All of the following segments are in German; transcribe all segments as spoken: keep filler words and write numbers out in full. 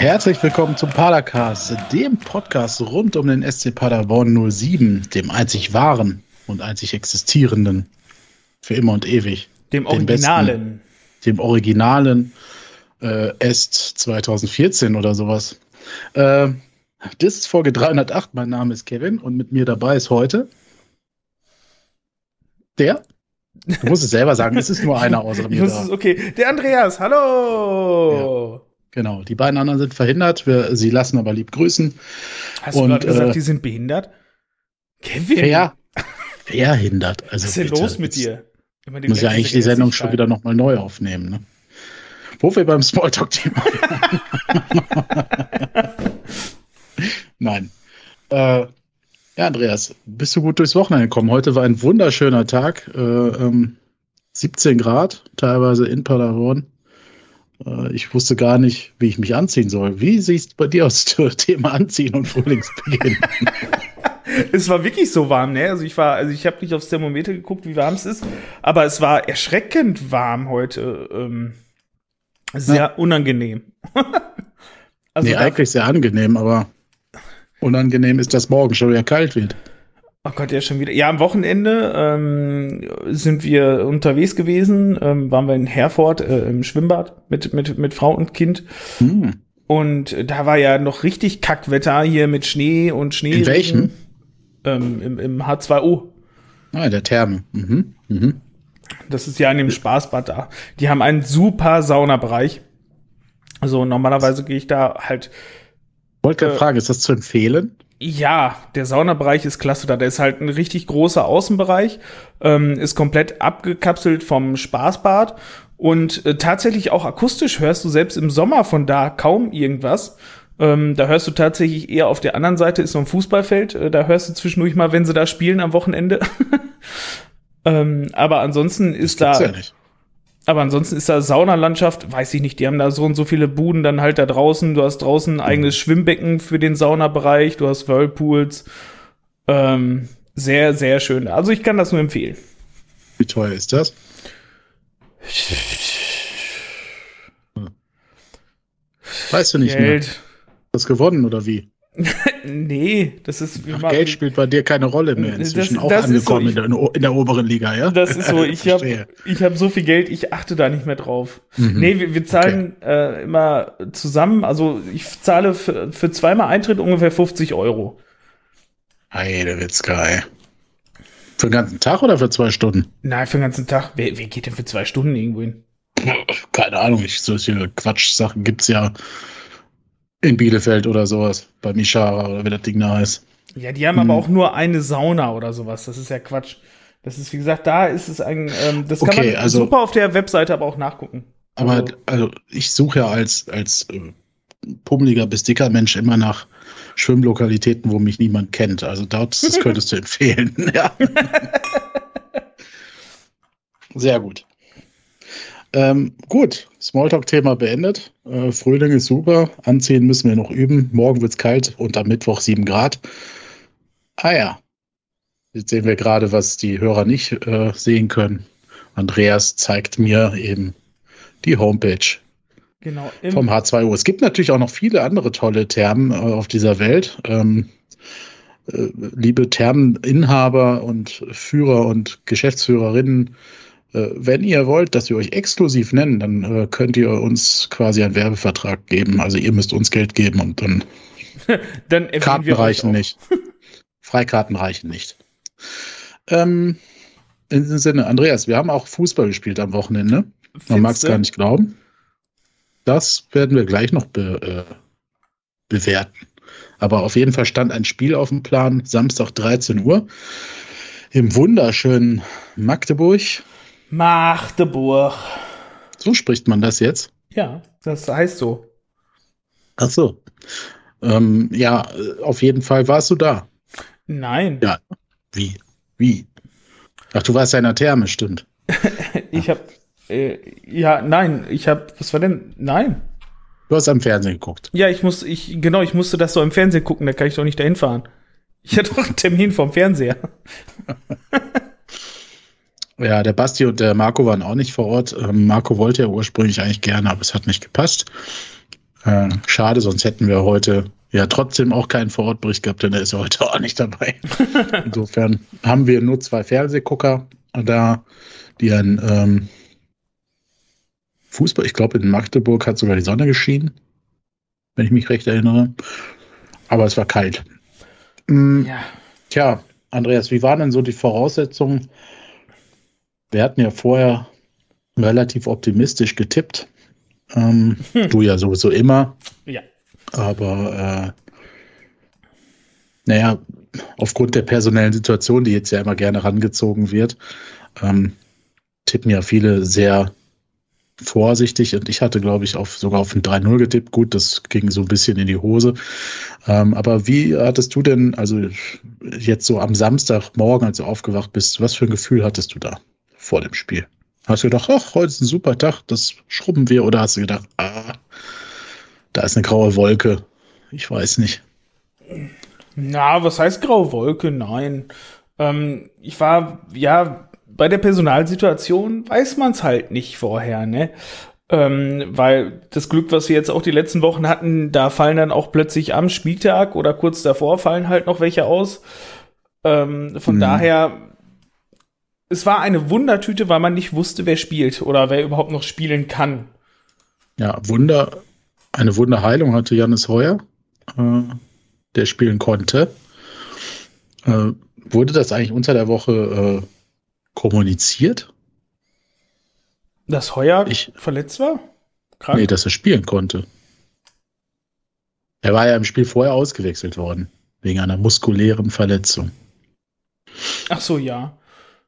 Herzlich willkommen zum Padercast, dem Podcast rund um den S C Paderborn null sieben, dem einzig wahren und einzig existierenden, für immer und ewig. Dem Originalen. Dem, dem Originalen äh, Est zwanzig vierzehn oder sowas. Äh, das ist Folge dreihundertacht, mein Name ist Kevin und mit mir dabei ist heute der... Du musst es selber sagen, es ist nur einer außer mir da. Okay, der Andreas, hallo! Ja, genau, die beiden anderen sind verhindert, wir, sie lassen aber lieb grüßen. Hast und, du gerade gesagt, äh, die sind behindert? Kevin? Ja, verhindert. Also, was ist denn bitte los mit dir? Ich meine, muss ja eigentlich die Sendung schon wieder nochmal neu aufnehmen, ne? Wo wir beim Smalltalk-Thema Nein. Äh, Ja, Andreas, bist du gut durchs Wochenende gekommen? Heute war ein wunderschöner Tag. Äh, ähm, siebzehn Grad, teilweise in Paderborn. Äh, ich wusste gar nicht, wie ich mich anziehen soll. Wie sieht es bei dir aus, Thema Anziehen und Frühlingsbeginn? Es war wirklich so warm, ne? Also ich war, also ich habe nicht aufs Thermometer geguckt, wie warm es ist, aber es war erschreckend warm heute. Ähm, sehr ja. unangenehm. Also nee, eigentlich sehr angenehm, aber. Unangenehm ist, dass morgen schon wieder kalt wird. Oh Gott, ja schon wieder. Ja, am Wochenende ähm, sind wir unterwegs gewesen, ähm, waren wir in Herford äh, im Schwimmbad mit, mit, mit Frau und Kind. Hm. Und da war ja noch richtig Kackwetter hier mit Schnee und Schnee. In welchem? Ähm, im, im H zwei O. Ah, der Therme. Mhm. Mhm. Das ist ja an dem Spaßbad da. Die haben einen super Saunabereich. Also normalerweise gehe ich da halt. Ich wollte gerade äh, fragen, ist das zu empfehlen? Ja, der Saunabereich ist klasse da. Der ist halt ein richtig großer Außenbereich, ähm, ist komplett abgekapselt vom Spaßbad und äh, tatsächlich auch akustisch hörst du selbst im Sommer von da kaum irgendwas. Ähm, da hörst du tatsächlich eher auf der anderen Seite, ist so ein Fußballfeld, äh, da hörst du zwischendurch mal, wenn sie da spielen am Wochenende. ähm, aber ansonsten ist da... Ja nicht. Aber ansonsten ist da Saunalandschaft, weiß ich nicht, die haben da so und so viele Buden dann halt da draußen. Du hast draußen ein eigenes Schwimmbecken für den Saunabereich, du hast Whirlpools. Ähm, sehr, sehr schön. Also ich kann das nur empfehlen. Wie teuer ist das? Weißt du nicht Geld. Mehr. Hast du gewonnen oder wie? Nee, das ist... Ach, Geld spielt bei dir keine Rolle mehr inzwischen, das, auch das angekommen so, ich, in, der, in der oberen Liga, ja? Das ist so, ich habe ich hab so viel Geld, ich achte da nicht mehr drauf. Mhm. Nee, wir, wir zahlen okay. äh, immer zusammen, also ich zahle für, für zweimal Eintritt ungefähr fünfzig Euro. Heidewitzka, ey. Für den ganzen Tag oder für zwei Stunden? Nein, für den ganzen Tag. Wer, wer geht denn für zwei Stunden irgendwo hin? Keine Ahnung, ich, so viele Quatschsachen gibt's ja... In Bielefeld oder sowas, bei Mischara oder wie das Ding da heißt. Ja, die haben hm. aber auch nur eine Sauna oder sowas. Das ist ja Quatsch. Das ist, wie gesagt, da ist es ein, ähm, das okay, kann man also, super auf der Webseite aber auch nachgucken. Aber also, also ich suche ja als, als äh, pummeliger bis dicker Mensch immer nach Schwimmlokalitäten, wo mich niemand kennt. Also das, das könntest du empfehlen. Ja. Sehr gut. Ähm, gut, Smalltalk-Thema beendet. Äh, Frühling ist super. Anziehen müssen wir noch üben. Morgen wird's kalt und am Mittwoch sieben Grad. Ah ja. Jetzt sehen wir gerade, was die Hörer nicht äh, sehen können. Andreas zeigt mir eben die Homepage genau, vom H zwei O. Es gibt natürlich auch noch viele andere tolle Thermen äh, auf dieser Welt. Ähm, äh, liebe Thermeninhaber und Führer und Geschäftsführerinnen, wenn ihr wollt, dass wir euch exklusiv nennen, dann äh, könnt ihr uns quasi einen Werbevertrag geben. Also ihr müsst uns Geld geben und dann, dann Karten wir reichen nicht. Freikarten reichen nicht. Ähm, in diesem Sinne, Andreas, wir haben auch Fußball gespielt am Wochenende. Findste? Man mag es gar nicht glauben. Das werden wir gleich noch be, äh, bewerten. Aber auf jeden Fall stand ein Spiel auf dem Plan, Samstag dreizehn Uhr im wunderschönen Magdeburg. Magdeburg. So spricht man das jetzt? Ja, das heißt so. Ach so. Ähm, ja, auf jeden Fall warst du da. Nein. Ja. Wie? Wie? Ach, du warst ja in der Therme, stimmt. ich ja. hab, äh, ja, nein, ich hab, was war denn? Nein. Du hast am Fernsehen geguckt. Ja, ich muss, ich, genau, ich musste das so im Fernsehen gucken, da kann ich doch nicht dahin fahren. Ich hatte doch einen Termin vom Fernseher. Ja, der Basti und der Marco waren auch nicht vor Ort. Ähm, Marco wollte ja ursprünglich eigentlich gerne, aber es hat nicht gepasst. Äh, schade, sonst hätten wir heute ja trotzdem auch keinen Vorortbericht gehabt, denn der ist ja heute auch nicht dabei. Insofern haben wir nur zwei Fernsehgucker da, die ein ähm, Fußball, ich glaube in Magdeburg hat sogar die Sonne geschienen, wenn ich mich recht erinnere. Aber es war kalt. Mhm. Ja. Tja, Andreas, wie waren denn so die Voraussetzungen? Wir hatten ja vorher relativ optimistisch getippt. Ähm, hm. Du ja sowieso immer. Ja. Aber äh, naja, aufgrund der personellen Situation, die jetzt ja immer gerne herangezogen wird, ähm, tippen ja viele sehr vorsichtig. Und ich hatte, glaube ich, auf, sogar auf ein drei null getippt. Gut, das ging so ein bisschen in die Hose. Ähm, aber wie hattest du denn, also jetzt so am Samstagmorgen, als du aufgewacht bist, was für ein Gefühl hattest du da vor dem Spiel? Hast du gedacht, ach, heute ist ein super Tag, das schrubben wir? Oder hast du gedacht, ah, da ist eine graue Wolke, ich weiß nicht. Na, was heißt graue Wolke? Nein. Ähm, ich war, ja, bei der Personalsituation weiß man es halt nicht vorher, ne? Ähm, weil das Glück, was wir jetzt auch die letzten Wochen hatten, da fallen dann auch plötzlich am Spieltag oder kurz davor fallen halt noch welche aus. Ähm, von hm. daher... Es war eine Wundertüte, weil man nicht wusste, wer spielt oder wer überhaupt noch spielen kann. Ja, Wunder, eine Wunderheilung hatte Jannis Heuer, äh, der spielen konnte. Äh, wurde das eigentlich unter der Woche äh, kommuniziert? Dass Heuer ich, verletzt war? Krank? Nee, dass er spielen konnte. Er war ja im Spiel vorher ausgewechselt worden, wegen einer muskulären Verletzung. Ach so, ja.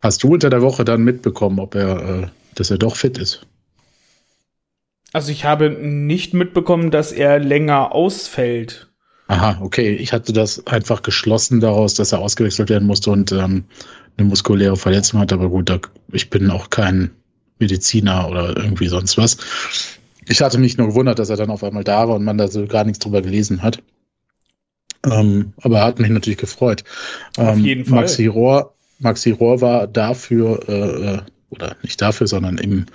Hast du unter der Woche dann mitbekommen, ob er, äh, dass er doch fit ist? Also ich habe nicht mitbekommen, dass er länger ausfällt. Aha, okay. Ich hatte das einfach geschlossen daraus, dass er ausgewechselt werden musste und ähm, eine muskuläre Verletzung hat. Aber gut, da, ich bin auch kein Mediziner oder irgendwie sonst was. Ich hatte mich nur gewundert, dass er dann auf einmal da war und man da so gar nichts drüber gelesen hat. Ähm, aber er hat mich natürlich gefreut. Auf ähm, jeden Fall. Maxi Rohr. Maxi Rohr war dafür, äh, oder nicht dafür, sondern im,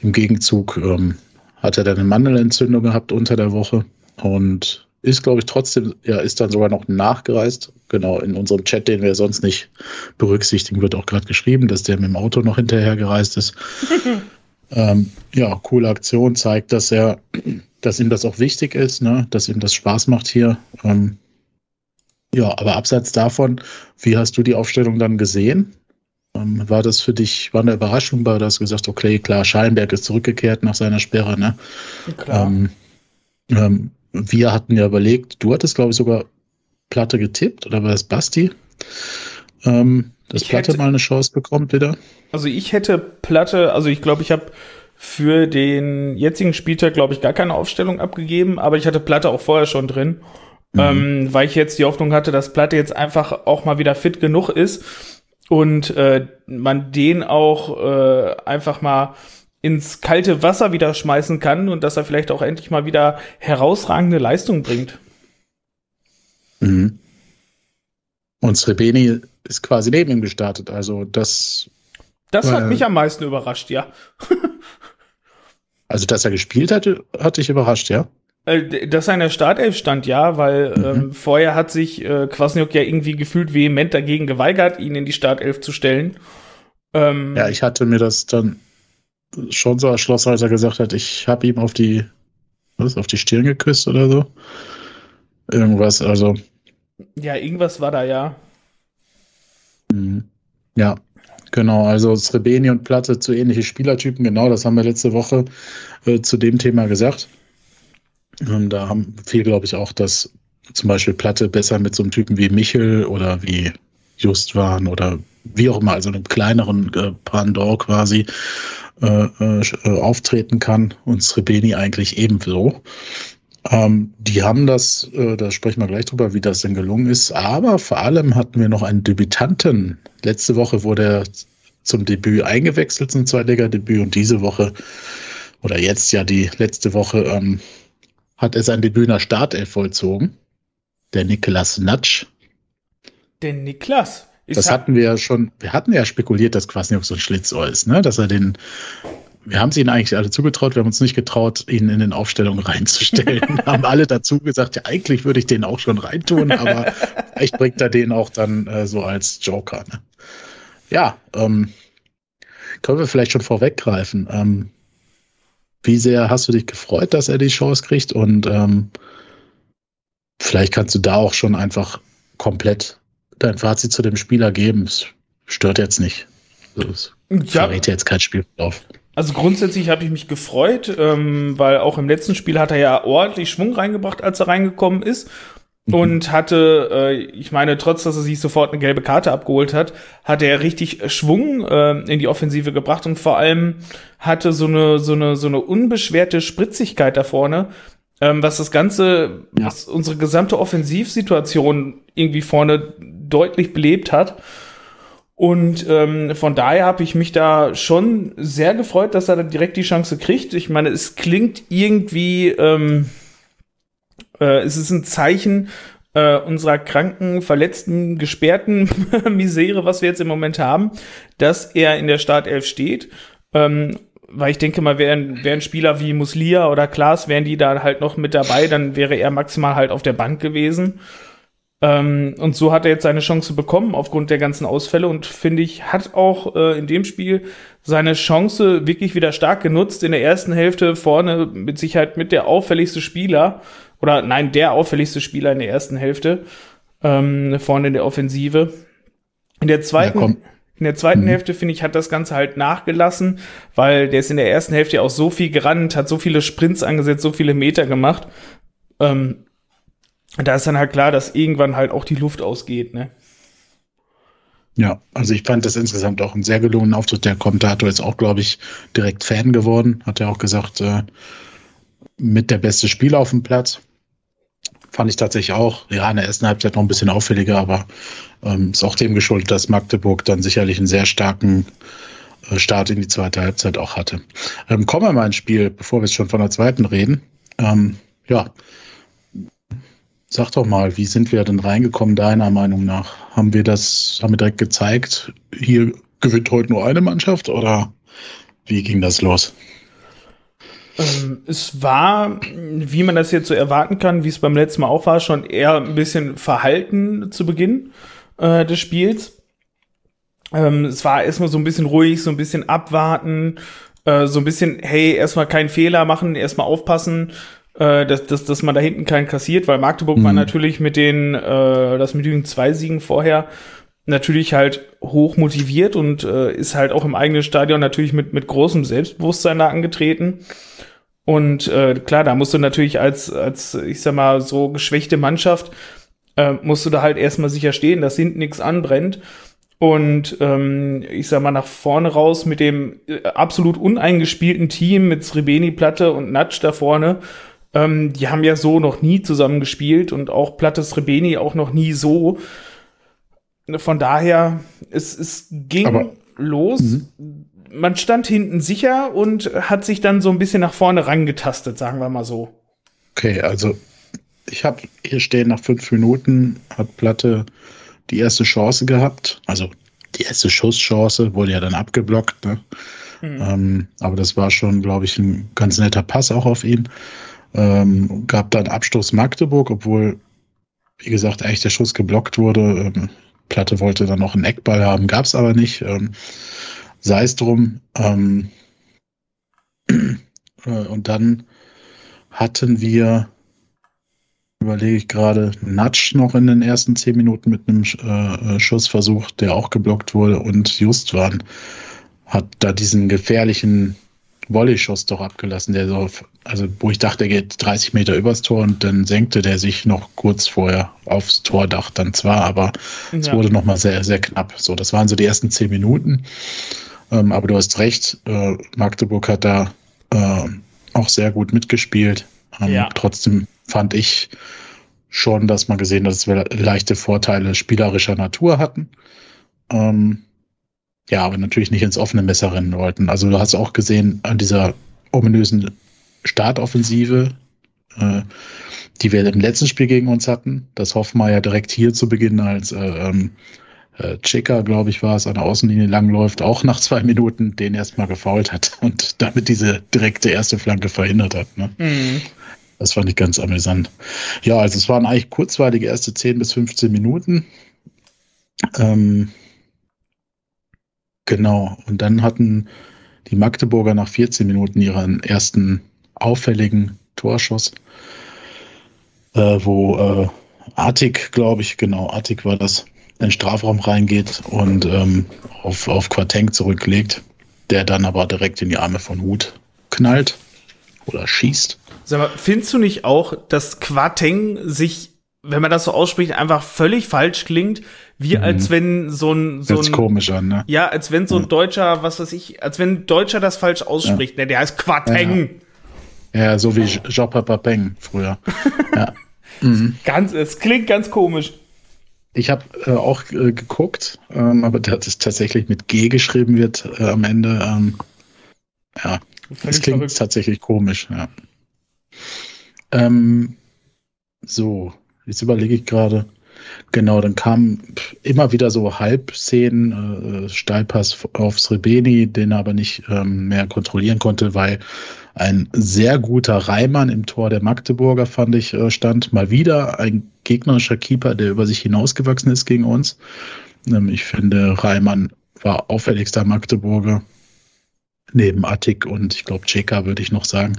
im Gegenzug ähm, hat er dann eine Mandelentzündung gehabt unter der Woche und ist, glaube ich, trotzdem, ja, ist dann sogar noch nachgereist. Genau, in unserem Chat, den wir sonst nicht berücksichtigen, wird auch gerade geschrieben, dass der mit dem Auto noch hinterher gereist ist. ähm, ja, coole Aktion, zeigt, dass er, dass ihm das auch wichtig ist, ne, dass ihm das Spaß macht hier. Ähm, Ja, aber abseits davon, wie hast du die Aufstellung dann gesehen? Ähm, war das für dich, war eine Überraschung, war das gesagt, okay, klar, Schallenberg ist zurückgekehrt nach seiner Sperre, ne? Klar. Ähm, ähm, wir hatten ja überlegt, du hattest, glaube ich, sogar Platte getippt, oder war das Basti? Ähm, dass ich Platte hätte, mal eine Chance bekommt wieder? Also ich hätte Platte, also ich glaube, ich habe für den jetzigen Spieltag, glaube ich, gar keine Aufstellung abgegeben, aber ich hatte Platte auch vorher schon drin. Mhm. Ähm, weil ich jetzt die Hoffnung hatte, dass Platte jetzt einfach auch mal wieder fit genug ist und äh, man den auch äh, einfach mal ins kalte Wasser wieder schmeißen kann und dass er vielleicht auch endlich mal wieder herausragende Leistung bringt. Mhm. Und Srebreni ist quasi neben ihm gestartet, also das... Das hat äh, mich am meisten überrascht, ja. Also, dass er gespielt hatte, hat dich überrascht, ja? Dass er in der Startelf stand, ja, weil mhm. ähm, vorher hat sich äh, Kwasniok ja irgendwie gefühlt vehement dagegen geweigert, ihn in die Startelf zu stellen. Ähm, ja, ich hatte mir das dann schon so erschlossen, als er gesagt hat, ich habe ihm auf die, was, auf die Stirn geküsst oder so. Irgendwas, also. Ja, irgendwas war da, ja. Mhm. Ja, genau, also Srebreni und Platte zu ähnliche Spielertypen, genau, das haben wir letzte Woche äh, zu dem Thema gesagt. Da haben viel, glaube ich, auch, dass zum Beispiel Platte besser mit so einem Typen wie Michel oder wie Justvan oder wie auch immer, also einem kleineren äh, Pandor quasi äh, äh, auftreten kann und Srebreni eigentlich ebenso. Ähm, die haben das, äh, da sprechen wir gleich drüber, wie das denn gelungen ist, aber vor allem hatten wir noch einen Debütanten. Letzte Woche wurde er zum Debüt eingewechselt, zum Zweitliga-Debüt und diese Woche oder jetzt ja die letzte Woche ähm, hat er sein Debüt in der Startelf vollzogen. Der Niklas Natsch. Der Niklas? Das hatten wir ja schon, wir hatten ja spekuliert, dass Kwasniok so ein Schlitzohr ist, ne? Dass er den wir haben es ihnen eigentlich alle zugetraut, wir haben uns nicht getraut, ihn in den Aufstellungen reinzustellen. Haben alle dazu gesagt, ja, eigentlich würde ich den auch schon reintun, aber vielleicht bringt er den auch dann äh, so als Joker. Ne? Ja, ähm, können wir vielleicht schon vorweggreifen. Ähm, wie sehr hast du dich gefreut, dass er die Chance kriegt? Und ähm, vielleicht kannst du da auch schon einfach komplett dein Fazit zu dem Spieler geben. Es stört jetzt nicht. Das verrät ja jetzt kein Spielverlauf. Also grundsätzlich habe ich mich gefreut, ähm, weil auch im letzten Spiel hat er ja ordentlich Schwung reingebracht, als er reingekommen ist. Mhm. Und hatte, äh, ich meine, trotz, dass er sich sofort eine gelbe Karte abgeholt hat, hatte er richtig Schwung äh, in die Offensive gebracht und vor allem hatte so eine, so eine, so eine unbeschwerte Spritzigkeit da vorne, ähm, was das Ganze, ja. was unsere gesamte Offensivsituation irgendwie vorne deutlich belebt hat. Und ähm, von daher habe ich mich da schon sehr gefreut, dass er dann direkt die Chance kriegt. Ich meine, es klingt irgendwie, ähm, äh, es ist ein Zeichen äh, unserer kranken, verletzten, gesperrten Misere, was wir jetzt im Moment haben, dass er in der Startelf steht. Ähm, weil ich denke mal, wären wären Spieler wie Muslia oder Klaas, wären die da halt noch mit dabei, dann wäre er maximal halt auf der Bank gewesen. Und so hat er jetzt seine Chance bekommen aufgrund der ganzen Ausfälle und finde ich, hat auch äh, in dem Spiel seine Chance wirklich wieder stark genutzt. In der ersten Hälfte vorne mit Sicherheit mit der auffälligste Spieler oder nein, der auffälligste Spieler in der ersten Hälfte ähm, vorne in der Offensive. In der zweiten, ja, in der zweiten mhm. Hälfte, finde ich, hat das Ganze halt nachgelassen, weil der ist in der ersten Hälfte auch so viel gerannt, hat so viele Sprints angesetzt, so viele Meter gemacht. Ähm, Da ist dann halt klar, dass irgendwann halt auch die Luft ausgeht, ne? Ja, also ich fand das insgesamt auch einen sehr gelungenen Auftritt. Der Kommentator ist auch, glaube ich, direkt Fan geworden. Hat er auch gesagt, äh, mit der beste Spieler auf dem Platz. Fand ich tatsächlich auch. Ja, in der ersten Halbzeit noch ein bisschen auffälliger, aber ähm, ist auch dem geschuldet, dass Magdeburg dann sicherlich einen sehr starken äh, Start in die zweite Halbzeit auch hatte. Ähm, kommen wir mal ins Spiel, bevor wir jetzt schon von der zweiten reden. Ähm, ja, Sag doch mal, wie sind wir denn reingekommen, deiner Meinung nach? Haben wir das, haben wir direkt gezeigt, hier gewinnt heute nur eine Mannschaft oder wie ging das los? Ähm, es war, wie man das jetzt so erwarten kann, wie es beim letzten Mal auch war, schon eher ein bisschen verhalten zu Beginn äh, des Spiels. Ähm, es war erstmal so ein bisschen ruhig, so ein bisschen abwarten, äh, so ein bisschen, hey, erstmal keinen Fehler machen, erstmal aufpassen, dass, dass, dass man da hinten keinen kassiert, weil Magdeburg mhm. war natürlich mit den, äh, das mit den zwei Siegen vorher natürlich halt hoch motiviert und äh, ist halt auch im eigenen Stadion natürlich mit, mit großem Selbstbewusstsein da angetreten. Und äh, klar, da musst du natürlich als, als, ich sag mal, so geschwächte Mannschaft, äh, musst du da halt erstmal sicher stehen, dass hinten nichts anbrennt. Und ähm, ich sag mal, nach vorne raus mit dem absolut uneingespielten Team, mit Srebreni, Platte und Natsch da vorne. Ähm, die haben ja so noch nie zusammen gespielt und auch Platte Srebreni auch noch nie so. Von daher, es, es ging Aber, los. Mhm. Man stand hinten sicher und hat sich dann so ein bisschen nach vorne rangetastet, sagen wir mal so. Okay, also ich habe hier stehen, nach fünf Minuten hat Platte die erste Chance gehabt. Also die erste Schusschance wurde ja dann abgeblockt. Ne? Mhm. Ähm, aber das war schon, glaube ich, ein ganz netter Pass auch auf ihn. Ähm, gab dann Abstoß Magdeburg, obwohl, wie gesagt, eigentlich der Schuss geblockt wurde. Ähm, Platte wollte dann noch einen Eckball haben, gab es aber nicht. Ähm, sei es drum. Ähm, äh, und dann hatten wir, überlege ich gerade, Natsch noch in den ersten zehn Minuten mit einem äh, Schussversuch, der auch geblockt wurde. Und Justvan hat da diesen gefährlichen Volley-Schuss doch abgelassen, der so, also wo ich dachte, der geht dreißig Meter übers Tor und dann senkte der sich noch kurz vorher aufs Tordach dann zwar, aber ja. es wurde nochmal sehr, sehr knapp. So, das waren so die ersten zehn Minuten. Ähm, aber du hast recht, äh, Magdeburg hat da äh, auch sehr gut mitgespielt. Ähm, ja. Trotzdem fand ich schon, dass man gesehen hat, dass wir leichte Vorteile spielerischer Natur hatten. Ähm, Ja, aber natürlich nicht ins offene Messer rennen wollten. Also du hast auch gesehen an dieser ominösen Startoffensive, äh, die wir im letzten Spiel gegen uns hatten, dass Hoffmeier direkt hier zu Beginn als äh, ähm, äh, Cheka, glaube ich, war es, an der Außenlinie langläuft, auch nach zwei Minuten den erstmal gefoult hat und damit diese direkte erste Flanke verhindert hat. Ne? Mhm. Das fand ich ganz amüsant. Ja, also es waren eigentlich kurzweilige erste zehn bis fünfzehn Minuten. Ähm, genau, und dann hatten die Magdeburger nach vierzehn Minuten ihren ersten auffälligen Torschuss, äh, wo äh, Atik, glaube ich, genau, Atik war das, in den Strafraum reingeht und ähm, auf, auf Quateng zurücklegt, der dann aber direkt in die Arme von Huth knallt oder schießt. Sag mal, findest du nicht auch, dass Quateng sich, wenn man das so ausspricht, einfach völlig falsch klingt, wie mhm. als wenn so ein, so ein, komisch an, ne? Ja, als wenn so ein Deutscher, was weiß ich, als wenn ein Deutscher das falsch ausspricht, ja. Ne, der heißt Quateng. Ja, ja. ja so wie Jean-Papa Peng früher. Ja. Mhm. Ganz, es klingt ganz komisch. Ich habe äh, auch äh, geguckt, ähm, aber dass es tatsächlich mit G geschrieben wird äh, am Ende. Ähm, ja, das klingt verrückt. Tatsächlich komisch. Ja. Ähm, so, jetzt überlege ich gerade. Genau, dann kamen immer wieder so Halbszenen, äh, Steilpass auf Srebreni, den er aber nicht ähm, mehr kontrollieren konnte, weil ein sehr guter Reimann im Tor der Magdeburger, fand ich, äh, stand. Mal wieder ein gegnerischer Keeper, der über sich hinausgewachsen ist gegen uns. Ähm, ich finde, Reimann war auffälligster Magdeburger. Neben Atik und ich glaube Cheka würde ich noch sagen,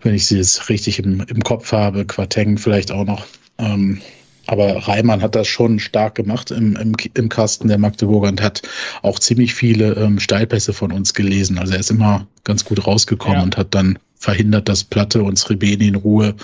wenn ich sie jetzt richtig im, im Kopf habe, Quateng vielleicht auch noch. Ähm, aber Reimann hat das schon stark gemacht im, im, im Kasten der Magdeburger und hat auch ziemlich viele ähm, Steilpässe von uns gelesen. Also er ist immer ganz gut rausgekommen ja. und hat dann verhindert, dass Platte und Srebreni in Ruhe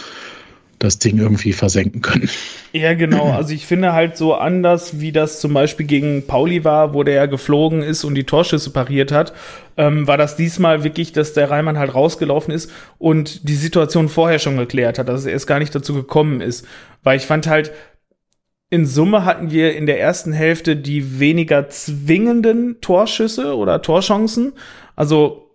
das Ding irgendwie versenken können. Ja, genau. Also ich finde halt so anders, wie das zum Beispiel gegen Pauli war, wo der ja geflogen ist und die Torschüsse pariert hat, ähm, war das diesmal wirklich, dass der Reimann halt rausgelaufen ist und die Situation vorher schon geklärt hat, dass es erst gar nicht dazu gekommen ist. Weil ich fand halt, in Summe hatten wir in der ersten Hälfte die weniger zwingenden Torschüsse oder Torchancen. Also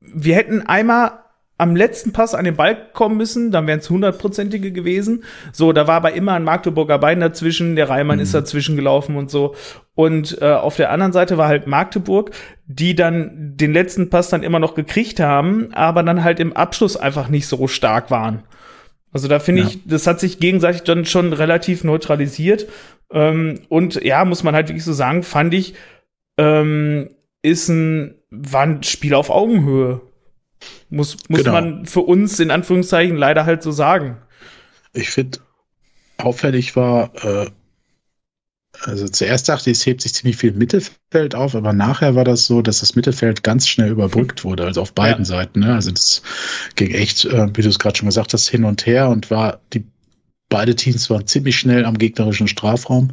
wir hätten einmal am letzten Pass an den Ball kommen müssen, dann wären es hundertprozentige gewesen. So, da war aber immer ein Magdeburger Bein dazwischen, der Reimann mhm. ist dazwischen gelaufen und so. Und äh, auf der anderen Seite war halt Magdeburg, die dann den letzten Pass dann immer noch gekriegt haben, aber dann halt im Abschluss einfach nicht so stark waren. Also da finde ja. ich, das hat sich gegenseitig dann schon relativ neutralisiert. Ähm, und ja, muss man halt wirklich so sagen, fand ich, ähm, ist ein, war ein Spiel auf Augenhöhe. Muss, muss genau. man für uns in Anführungszeichen leider halt so sagen. Ich finde, auffällig war, äh, also zuerst dachte ich, es hebt sich ziemlich viel Mittelfeld auf, aber nachher war das so, dass das Mittelfeld ganz schnell überbrückt wurde, also auf beiden ja. Seiten. Ne? Also das ging echt, äh, wie du es gerade schon gesagt hast, hin und her und war die beide Teams waren ziemlich schnell am gegnerischen Strafraum.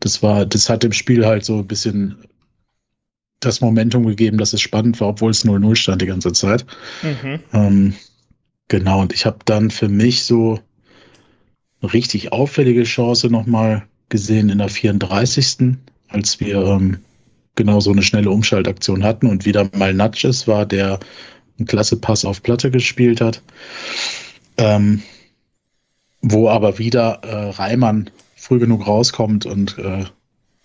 Das war, das hat dem Spiel halt so ein bisschen das Momentum gegeben, dass es spannend war, obwohl es null null stand die ganze Zeit. Mhm. Ähm, genau, und ich habe dann für mich so eine richtig auffällige Chance nochmal gesehen in der vierunddreißigsten als wir ähm, genau so eine schnelle Umschaltaktion hatten und wieder mal Natsch war, der einen klasse Pass auf Platte gespielt hat. Ähm, wo aber wieder äh, Reimann früh genug rauskommt und äh,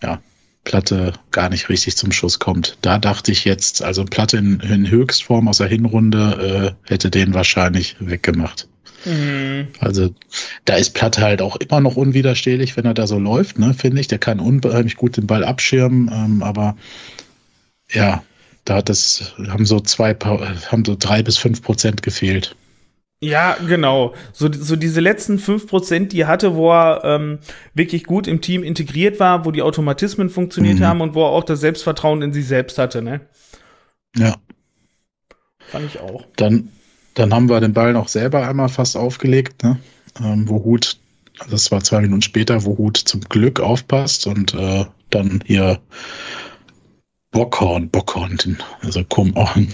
ja, Platte gar nicht richtig zum Schuss kommt. Da dachte ich jetzt, also Platte in, in Höchstform aus der Hinrunde äh, hätte den wahrscheinlich weggemacht. Mhm. Also da ist Platte halt auch immer noch unwiderstehlich, wenn er da so läuft, ne, finde ich. Der kann unheimlich gut den Ball abschirmen, ähm, aber ja, da hat das, haben so zwei, haben so drei bis fünf Prozent gefehlt. Ja, genau. So, so diese letzten fünf Prozent, die er hatte, wo er ähm, wirklich gut im Team integriert war, wo die Automatismen funktioniert mhm. haben und wo er auch das Selbstvertrauen in sich selbst hatte, ne? Ja. Fand ich auch. Dann, dann haben wir den Ball noch selber einmal fast aufgelegt, ne? Ähm, wo Huth, das war zwei Minuten später, wo Huth zum Glück aufpasst und äh, dann hier Bockhorn, Bockhorn, also komm, auch ein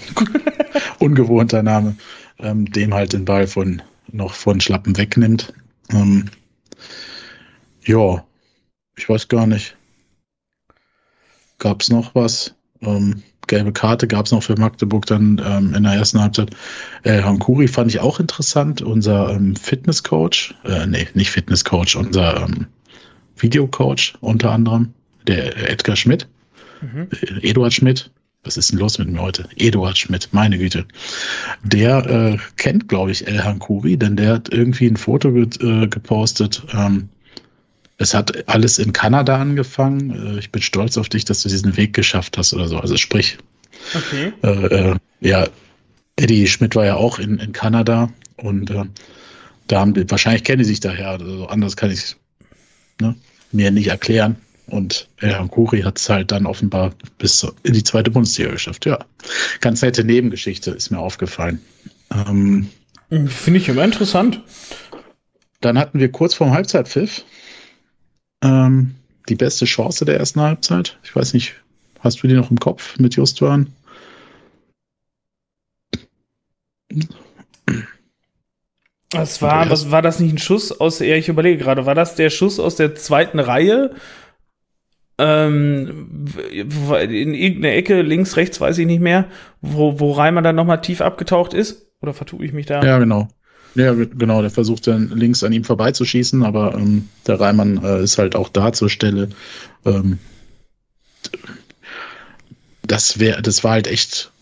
ungewohnter Name. Ähm, dem halt den Ball von noch von Schlappen wegnimmt. Ähm, ja, ich weiß gar nicht. Gab es noch was? Ähm, gelbe Karte gab es noch für Magdeburg dann ähm, in der ersten Halbzeit. El Han Kuri fand ich auch interessant. Unser ähm, Fitnesscoach, äh, nee, nicht Fitnesscoach, unser ähm, Videocoach unter anderem. der Edgar Schmidt, mhm. Eduard Schmidt, was ist denn los mit mir heute? Eduard Schmidt, meine Güte. Der äh, kennt, glaube ich, El Han Kuri, denn der hat irgendwie ein Foto get, äh, gepostet. Ähm, es hat alles in Kanada angefangen. Äh, ich bin stolz auf dich, dass du diesen Weg geschafft hast oder so. Also sprich, okay. äh, äh, ja, Eddie Schmidt war ja auch in, in Kanada und äh, da haben die, wahrscheinlich kennen die sich daher. Also anders kann ich ne, mir nicht erklären. Und El Han Kuri hat es halt dann offenbar bis in die zweite Bundesliga geschafft. Ja, ganz nette Nebengeschichte ist mir aufgefallen. Ähm, Finde ich immer interessant. Dann hatten wir kurz vorm Halbzeitpfiff ähm, die beste Chance der ersten Halbzeit. Ich weiß nicht, hast du die noch im Kopf mit Justvan? Das war, was, war das nicht ein Schuss aus, ja, ich überlege gerade, war das der Schuss aus der zweiten Reihe? Ähm, in irgendeiner Ecke, links, rechts, weiß ich nicht mehr, wo, wo Reimann dann nochmal tief abgetaucht ist? Oder vertue ich mich da? Ja, genau. Ja, genau, der versucht dann links an ihm vorbeizuschießen, aber ähm, der Reimann äh, ist halt auch da zur Stelle. Ähm, das wäre, das war halt echt,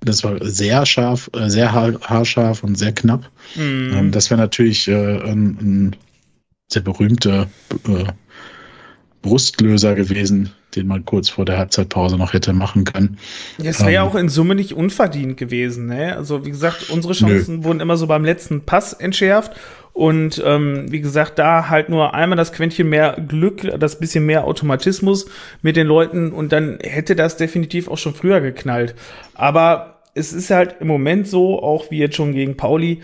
das war sehr scharf, äh, sehr haar, haarscharf und sehr knapp. Mm. Ähm, das wäre natürlich äh, ein, ein sehr berühmter äh, Brustlöser gewesen, den man kurz vor der Halbzeitpause noch hätte machen können. Ja, es wäre ähm, ja auch in Summe nicht unverdient gewesen, ne? Also wie gesagt, unsere Chancen nö. wurden immer so beim letzten Pass entschärft und ähm, wie gesagt, da halt nur einmal das Quäntchen mehr Glück, das bisschen mehr Automatismus mit den Leuten und dann hätte das definitiv auch schon früher geknallt. Aber es ist halt im Moment so, auch wie jetzt schon gegen Pauli,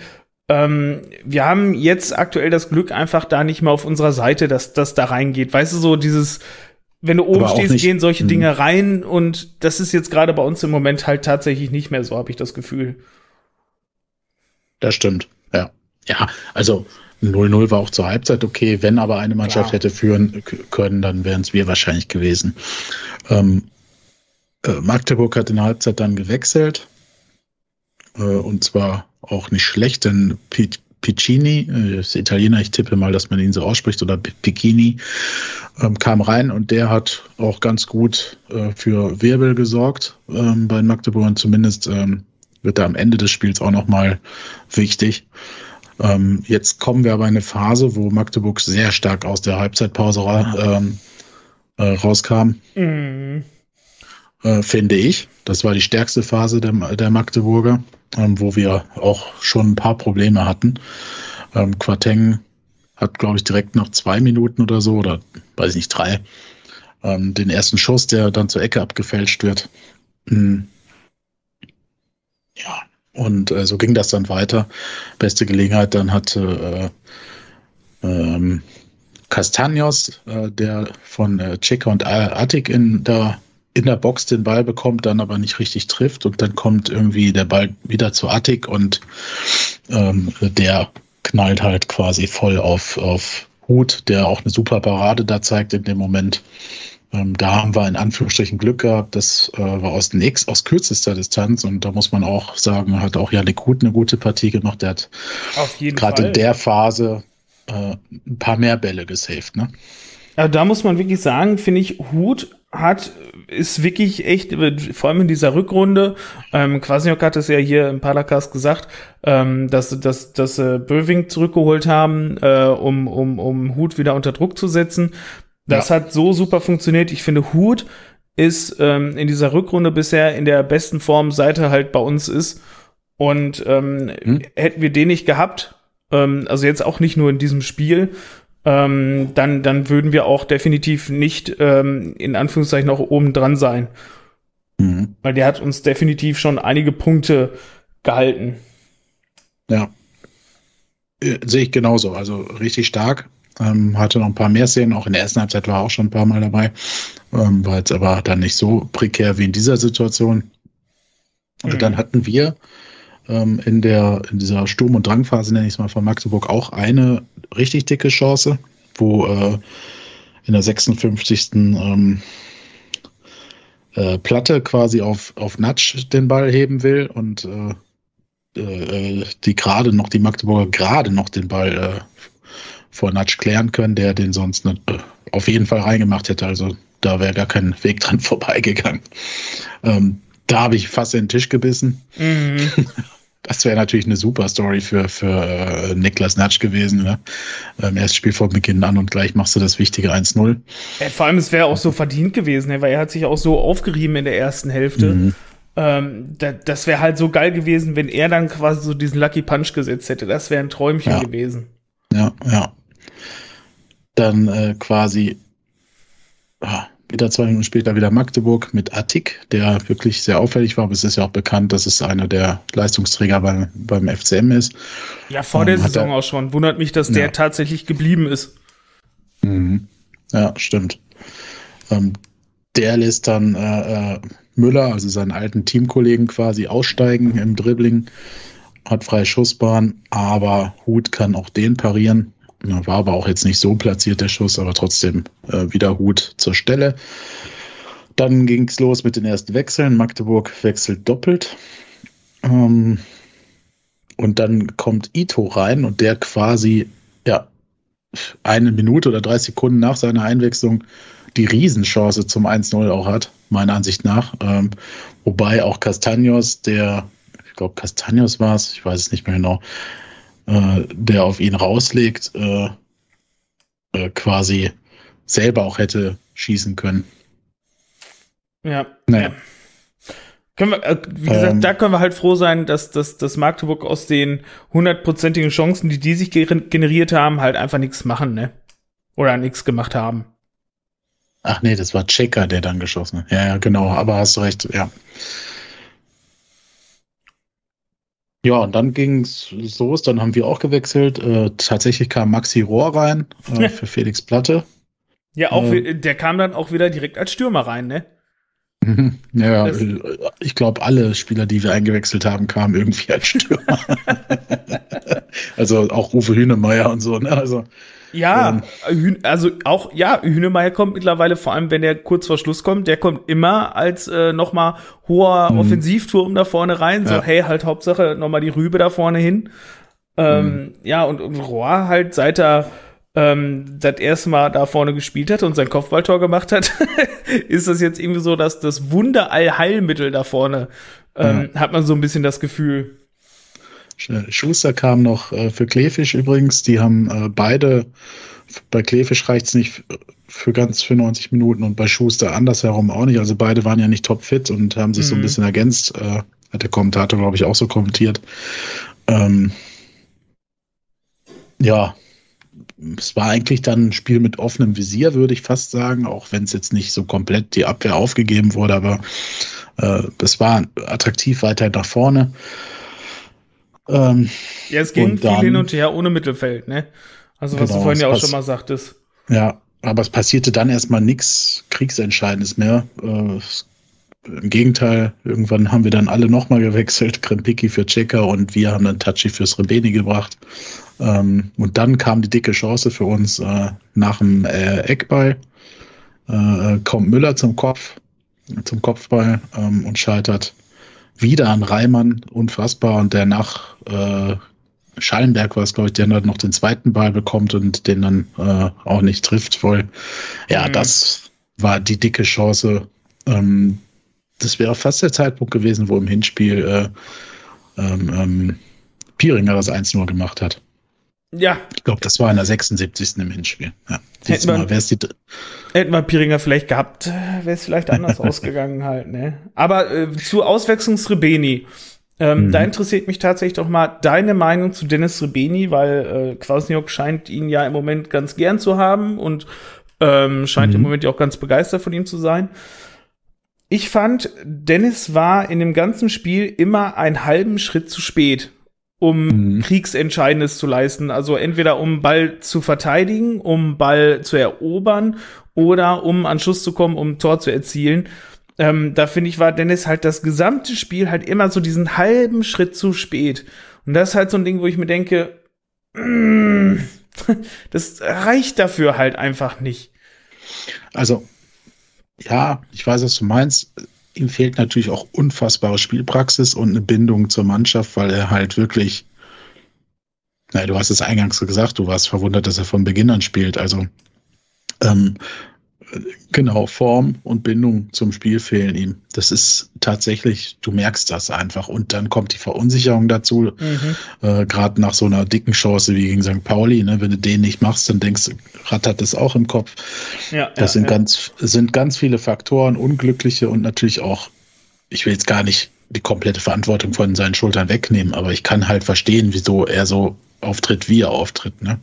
Ähm, wir haben jetzt aktuell das Glück einfach da nicht mehr auf unserer Seite, dass das da reingeht. Weißt du, so dieses, wenn du oben stehst, nicht, gehen solche mh. Dinge rein und das ist jetzt gerade bei uns im Moment halt tatsächlich nicht mehr so, habe ich das Gefühl. Das stimmt, ja. Ja, also null null war auch zur Halbzeit okay, wenn aber eine Mannschaft ja. hätte führen können, dann wären es wir wahrscheinlich gewesen. Ähm, äh, Magdeburg hat in der Halbzeit dann gewechselt äh, und zwar auch nicht schlecht, denn Piccini, das ist Italiener, ich tippe mal, dass man ihn so ausspricht, oder Piccini, ähm, kam rein und der hat auch ganz gut äh, für Wirbel gesorgt ähm, bei Magdeburg und zumindest ähm, wird er am Ende des Spiels auch nochmal wichtig. Ähm, jetzt kommen wir aber in eine Phase, wo Magdeburg sehr stark aus der Halbzeitpause ra- ähm, äh, rauskam, mm. äh, finde ich. Das war die stärkste Phase der, der Magdeburger, ähm, wo wir auch schon ein paar Probleme hatten. Ähm, Quateng hat, glaube ich, direkt nach zwei Minuten oder so, oder weiß ich nicht, drei, ähm, den ersten Schuss, der dann zur Ecke abgefälscht wird. Mhm. Ja, und äh, so ging das dann weiter. Beste Gelegenheit dann hatte äh, ähm, Castaños, äh, der von äh, Cheka und Atik in der in der Box den Ball bekommt, dann aber nicht richtig trifft und dann kommt irgendwie der Ball wieder zu Atik und ähm, der knallt halt quasi voll auf, auf Huth, der auch eine super Parade da zeigt in dem Moment. Ähm, da haben wir in Anführungsstrichen Glück gehabt, das äh, war aus, den X, aus kürzester Distanz und da muss man auch sagen, hat auch Jannik Heuer eine gute Partie gemacht, der hat gerade in der Phase äh, ein paar mehr Bälle gesaved, ne? Ja, da muss man wirklich sagen, finde ich, Huth hat, ist wirklich echt, vor allem in dieser Rückrunde, ähm, Kwasniok hat es ja hier im Podcast gesagt, ähm, dass, dass, dass äh, Böwing zurückgeholt haben, äh, um, um, um Huth wieder unter Druck zu setzen. Das ja. hat so super funktioniert. Ich finde, Huth ist ähm, in dieser Rückrunde bisher in der besten Form, seit er halt bei uns ist. Und ähm, hm? hätten wir den nicht gehabt, ähm, also jetzt auch nicht nur in diesem Spiel, Ähm, dann, dann würden wir auch definitiv nicht ähm, in Anführungszeichen auch oben dran sein. Mhm. Weil der hat uns definitiv schon einige Punkte gehalten. Ja. Äh, sehe ich genauso. Also richtig stark. Ähm, hatte noch ein paar mehr Szenen. Auch in der ersten Halbzeit war er auch schon ein paar Mal dabei. Ähm, war jetzt aber dann nicht so prekär wie in dieser Situation. Und mhm. dann hatten wir in der in dieser Sturm- und Drangphase, nenne ich es mal, von Magdeburg auch eine richtig dicke Chance, wo äh, in der sechsundfünfzigsten Ähm, äh, Platte quasi auf, auf Natsch den Ball heben will und äh, äh, die gerade noch, die Magdeburger gerade noch den Ball äh, vor Natsch klären können, der den sonst nicht, äh, auf jeden Fall reingemacht hätte. Also da wäre gar kein Weg dran vorbeigegangen. Ähm, da habe ich fast in den Tisch gebissen. Mhm. Das wäre natürlich eine super Story für, für Niklas Natsch gewesen. Ne? Ähm, erst Spiel vor Beginn an und gleich machst du das wichtige eins null. Ja, vor allem, es wäre auch so verdient gewesen, ne? Weil er hat sich auch so aufgerieben in der ersten Hälfte. Mhm. Ähm, da, das wäre halt so geil gewesen, wenn er dann quasi so diesen Lucky Punch gesetzt hätte. Das wäre ein Träumchen ja. gewesen. Ja, ja. Dann äh, quasi ah, wieder zwei Minuten später wieder Magdeburg mit Atik, der wirklich sehr auffällig war. Aber es ist ja auch bekannt, dass es einer der Leistungsträger beim, beim F C M ist. Ja, vor ähm, der Saison er, auch schon. Wundert mich, dass ja. der tatsächlich geblieben ist. Mhm. Ja, stimmt. Ähm, der lässt dann äh, Müller, also seinen alten Teamkollegen quasi, aussteigen im Dribbling. Hat freie Schussbahn, aber Huth kann auch den parieren. War aber auch jetzt nicht so platziert, der Schuss, aber trotzdem äh, wieder Huth zur Stelle. Dann ging es los mit den ersten Wechseln. Magdeburg wechselt doppelt. Ähm, und dann kommt Ito rein und der quasi ja, eine Minute oder drei Sekunden nach seiner Einwechslung die Riesenchance zum eins null auch hat, meiner Ansicht nach. Ähm, wobei auch Castaños, der, ich glaube Castaños war es, ich weiß es nicht mehr genau, der auf ihn rauslegt, äh, äh, quasi selber auch hätte schießen können. Ja. Naja. Können wir, äh, wie gesagt, ähm, da können wir halt froh sein, dass, dass, dass Magdeburg aus den hundertprozentigen Chancen, die die sich generiert haben, halt einfach nichts machen, ne? Oder nichts gemacht haben. Ach nee, das war Cheka, der dann geschossen hat. Ja, ja, genau, aber hast du recht, ja. Ja, und dann ging es los, dann haben wir auch gewechselt. Äh, tatsächlich kam Maxi Rohr rein äh, für Felix Platte. Ja, auch äh, der kam dann auch wieder direkt als Stürmer rein, ne? Ja, das ich glaube, alle Spieler, die wir eingewechselt haben, kamen irgendwie als Stürmer. Also auch Rufe Hünemeier und so, ne? Also, ja, ähm, also auch, ja, Hünemeier kommt mittlerweile, vor allem wenn der kurz vor Schluss kommt, der kommt immer als äh, nochmal hoher mh. Offensivturm da vorne rein, so, ja. hey, halt Hauptsache nochmal die Rübe da vorne hin. Ähm, ja, und, und Rohr halt, seit er ähm, das erste Mal da vorne gespielt hat und sein Kopfballtor gemacht hat, ist das jetzt irgendwie so, dass das Wunder-Allheilmittel da vorne, ähm, ja. hat man so ein bisschen das Gefühl. Schuster kam noch äh, für Kleefisch übrigens, die haben äh, beide, bei Kleefisch reicht es nicht für ganz für neunzig Minuten und bei Schuster andersherum auch nicht, also beide waren ja nicht topfit und haben sich mhm. so ein bisschen ergänzt, äh, hat der Kommentator, glaube ich, auch so kommentiert. Ähm, ja, es war eigentlich dann ein Spiel mit offenem Visier, würde ich fast sagen, auch wenn es jetzt nicht so komplett die Abwehr aufgegeben wurde, aber es äh, war attraktiv weiter nach vorne. Ähm, ja, es ging viel dann hin und her ohne Mittelfeld, ne? Also, was genau, du vorhin ja auch schon mal sagtest. Ja, aber es passierte dann erstmal nichts Kriegsentscheidendes mehr. Äh, Im Gegenteil, irgendwann haben wir dann alle nochmal gewechselt. Krempicki für Cheka und wir haben dann Tachi für Srebreni gebracht. Ähm, und dann kam die dicke Chance für uns äh, nach dem äh, Eckball. Äh, kommt Müller zum Kopf, zum Kopfball ähm, und scheitert wieder an Reimann, unfassbar. Und der nach äh, Schallenberg war es, glaube ich, der dann noch den zweiten Ball bekommt und den dann äh, auch nicht trifft voll. Ja, mhm. das war die dicke Chance. Ähm, das wäre fast der Zeitpunkt gewesen, wo im Hinspiel äh, ähm, ähm, Pieringer das eins null gemacht hat. Ja. Ich glaube, das war in der sechsundsiebzigsten im Hinspiel. Ja. Hätten, Mal, wir, die hätten wir Pieringer vielleicht gehabt, wäre es vielleicht anders ausgegangen halt, ne? Aber äh, zu Auswechslung Srebreni. Ähm, mhm. Da interessiert mich tatsächlich doch mal deine Meinung zu Dennis Srebreni, weil äh, Kwasniok scheint ihn ja im Moment ganz gern zu haben und ähm, scheint mhm. im Moment ja auch ganz begeistert von ihm zu sein. Ich fand, Dennis war in dem ganzen Spiel immer einen halben Schritt zu spät, um mhm. Kriegsentscheidendes zu leisten. Also entweder um Ball zu verteidigen, um Ball zu erobern oder um an Schuss zu kommen, um ein Tor zu erzielen. Ähm, da finde ich, war Dennis halt das gesamte Spiel halt immer so diesen halben Schritt zu spät. Und das ist halt so ein Ding, wo ich mir denke, mm, das reicht dafür halt einfach nicht. Also, ja, ich weiß, was du meinst. Ihm fehlt natürlich auch unfassbare Spielpraxis und eine Bindung zur Mannschaft, weil er halt wirklich Naja, du hast es eingangs so gesagt, du warst verwundert, dass er von Beginn an spielt. Also ähm, genau, Form und Bindung zum Spiel fehlen ihm. Das ist tatsächlich, du merkst das einfach. Und dann kommt die Verunsicherung dazu, mhm. äh, gerade nach so einer dicken Chance wie gegen Sankt Pauli. Ne? Wenn du den nicht machst, dann denkst du, rattert das auch im Kopf. Ja, das ja, sind, ja. Ganz, sind ganz viele Faktoren, unglückliche und natürlich auch, ich will jetzt gar nicht die komplette Verantwortung von seinen Schultern wegnehmen, aber ich kann halt verstehen, wieso er so auftritt, wie er auftritt. Ne?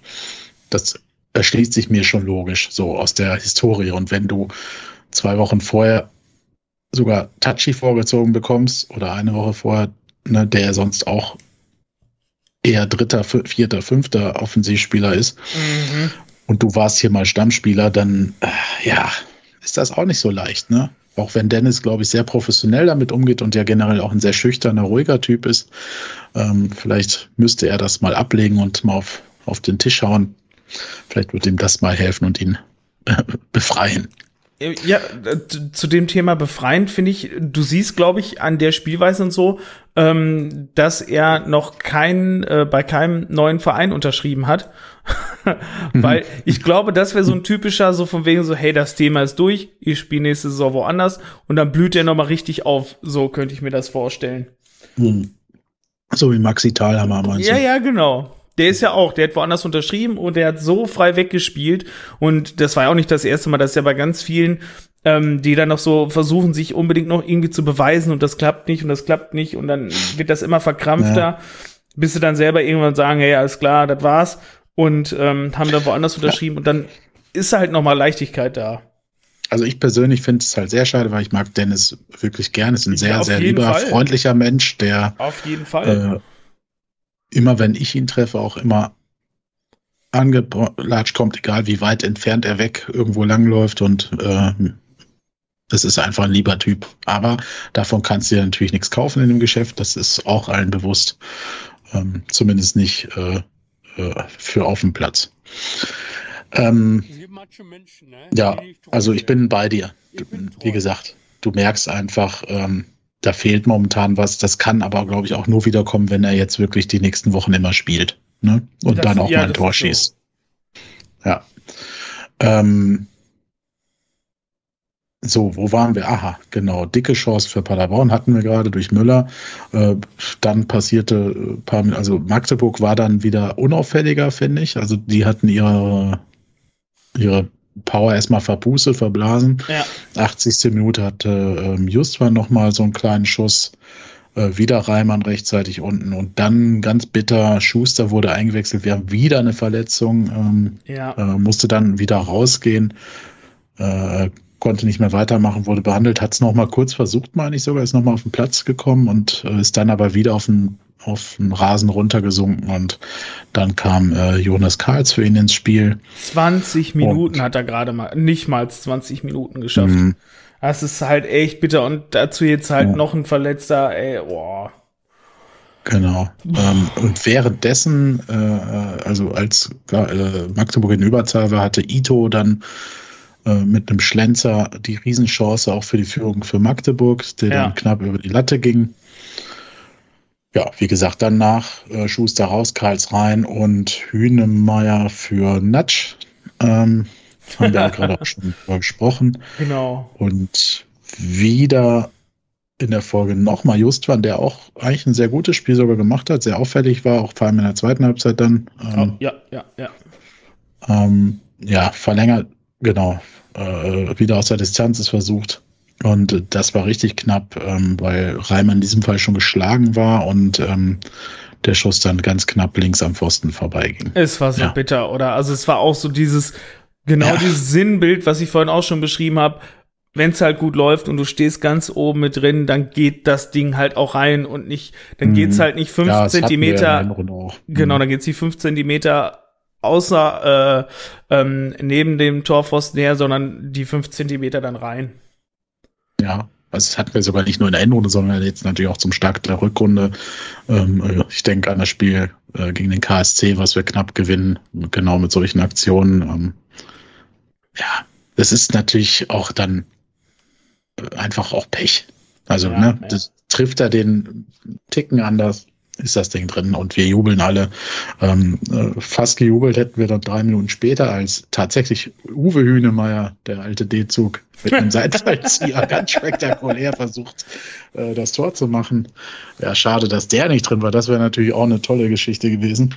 Das erschließt sich mir schon logisch, so aus der Historie. Und wenn du zwei Wochen vorher sogar Tachi vorgezogen bekommst oder eine Woche vorher, ne, der sonst auch eher dritter, vierter, fünfter Offensivspieler ist, mhm. und du warst hier mal Stammspieler, dann ja, ist das auch nicht so leicht, ne? Auch wenn Dennis, glaube ich, sehr professionell damit umgeht und ja generell auch ein sehr schüchterner, ruhiger Typ ist. Ähm, vielleicht müsste er das mal ablegen und mal auf, auf den Tisch hauen. Vielleicht wird ihm das mal helfen und ihn befreien. Ja, zu dem Thema befreiend finde ich, du siehst, glaube ich, an der Spielweise und so, ähm, dass er noch keinen, äh, bei keinem neuen Verein unterschrieben hat. Weil ich glaube, das wäre so ein typischer, so von wegen so, hey, das Thema ist durch, ich spiele nächste Saison woanders und dann blüht er nochmal richtig auf. So könnte ich mir das vorstellen. So wie Maxi Thalhammer meinst du? Ja, ja, genau. Der ist ja auch, der hat woanders unterschrieben und der hat so frei weggespielt. Und das war ja auch nicht das erste Mal, das ist ja bei ganz vielen, ähm, die dann noch so versuchen, sich unbedingt noch irgendwie zu beweisen und das klappt nicht und das klappt nicht und dann wird das immer verkrampfter, ja. bis sie dann selber irgendwann sagen, ja, hey, alles klar, das war's und ähm, haben dann woanders unterschrieben und dann ist halt nochmal Leichtigkeit da. Also ich persönlich finde es halt sehr schade, weil ich mag Dennis wirklich gern. Ist ein sehr, ja, sehr lieber, Fall. freundlicher Mensch, der auf jeden Fall. Äh, immer wenn ich ihn treffe, auch immer angelatscht kommt, egal wie weit entfernt er weg irgendwo langläuft und es äh, ist einfach ein lieber Typ. Aber davon kannst du ja natürlich nichts kaufen in dem Geschäft, das ist auch allen bewusst, ähm, zumindest nicht äh, äh, für auf dem Platz. Ähm, Menschen, ne? Ja, also ich bin bei dir, du, bin wie gesagt, du merkst einfach, ähm, da fehlt momentan was. Das kann aber, glaube ich, auch nur wiederkommen, wenn er jetzt wirklich die nächsten Wochen immer spielt. Ne? Und das, dann auch ja, mal ein Tor schießt. So. Ja. Ähm. So, wo waren wir? Aha, genau. Dicke Chance für Paderborn hatten wir gerade durch Müller. Äh, dann passierte ein paar, also Magdeburg war dann wieder unauffälliger, finde ich. Also die hatten ihre, ihre Power erstmal verbußelt, verblasen. Ja. achtzigste Minute hatte ähm, Justvan nochmal so einen kleinen Schuss. Äh, wieder Reimann rechtzeitig unten. Und dann ganz bitter, Schuster wurde eingewechselt. Wir haben wieder eine Verletzung. Ähm, ja. äh, musste dann wieder rausgehen. Äh, konnte nicht mehr weitermachen, wurde behandelt. Hat es nochmal kurz versucht, meine ich sogar. Ist nochmal auf den Platz gekommen und äh, ist dann aber wieder auf den, auf den Rasen runtergesunken und dann kam äh, Jonas Karls für ihn ins Spiel. zwanzig Minuten und hat er gerade mal, nicht mal zwanzig Minuten geschafft. Mm. Das ist halt echt bitter und dazu jetzt halt ja. noch ein Verletzter, ey, boah. Genau. Ähm, und währenddessen, äh, also als äh, Magdeburg in Überzahl war, hatte Ito dann äh, mit einem Schlenzer die Riesenchance auch für die Führung für Magdeburg, der ja. dann knapp über die Latte ging. Ja, wie gesagt, danach äh, Schuster raus, Karls rein und Hünemeier für Natsch. Ähm, haben wir ja gerade auch schon drüber gesprochen. Genau. Und wieder in der Folge nochmal Justvan, der auch eigentlich ein sehr gutes Spiel sogar gemacht hat, sehr auffällig war, auch vor allem in der zweiten Halbzeit dann. Ähm, ja, ja, ja. Ähm, ja, verlängert, genau. Äh, wieder aus der Distanz ist versucht. Und das war richtig knapp, ähm, weil Reimann in diesem Fall schon geschlagen war und ähm, der Schuss dann ganz knapp links am Pfosten vorbeiging. Es war so ja. bitter, oder? Also es war auch so dieses, genau ja. dieses Sinnbild, was ich vorhin auch schon beschrieben habe. Wenn es halt gut läuft und du stehst ganz oben mit drin, dann geht das Ding halt auch rein und nicht, dann mhm. geht's halt nicht fünf ja, Zentimeter. Genau, mhm. dann geht's die fünf Zentimeter außer äh, ähm, neben dem Torpfosten her, sondern die fünf Zentimeter dann rein. Ja, also das hatten wir sogar nicht nur in der Endrunde, sondern jetzt natürlich auch zum Start der Rückrunde. Ähm, ich denke an das Spiel äh, gegen den K S C, was wir knapp gewinnen, genau mit solchen Aktionen. Ähm, ja, das ist natürlich auch dann einfach auch Pech. Also ja, ne, ja. das trifft er den Ticken anders, ist das Ding drin und wir jubeln alle. Ähm, fast gejubelt hätten wir dann drei Minuten später, als tatsächlich Uwe Hünemeier, der alte D-Zug, mit einem Seitfallzieher ganz spektakulär versucht, äh, das Tor zu machen. Ja, schade, dass der nicht drin war. Das wäre natürlich auch eine tolle Geschichte gewesen.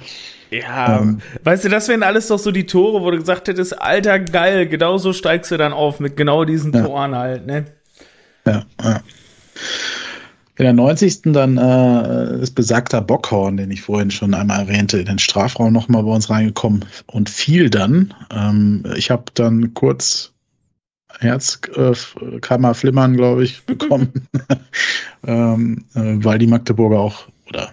Ja, ähm, weißt du, das wären alles doch so die Tore, wo du gesagt hättest, alter, geil, genau so steigst du dann auf, mit genau diesen ja. Toren halt, ne? Ja, ja. In der neunzigsten dann äh, ist besagter Bockhorn, den ich vorhin schon einmal erwähnte, in den Strafraum nochmal bei uns reingekommen und fiel dann. Ähm, ich habe dann kurz Herzkammer äh, flimmern, glaube ich, bekommen, ähm, äh, weil die Magdeburger auch, oder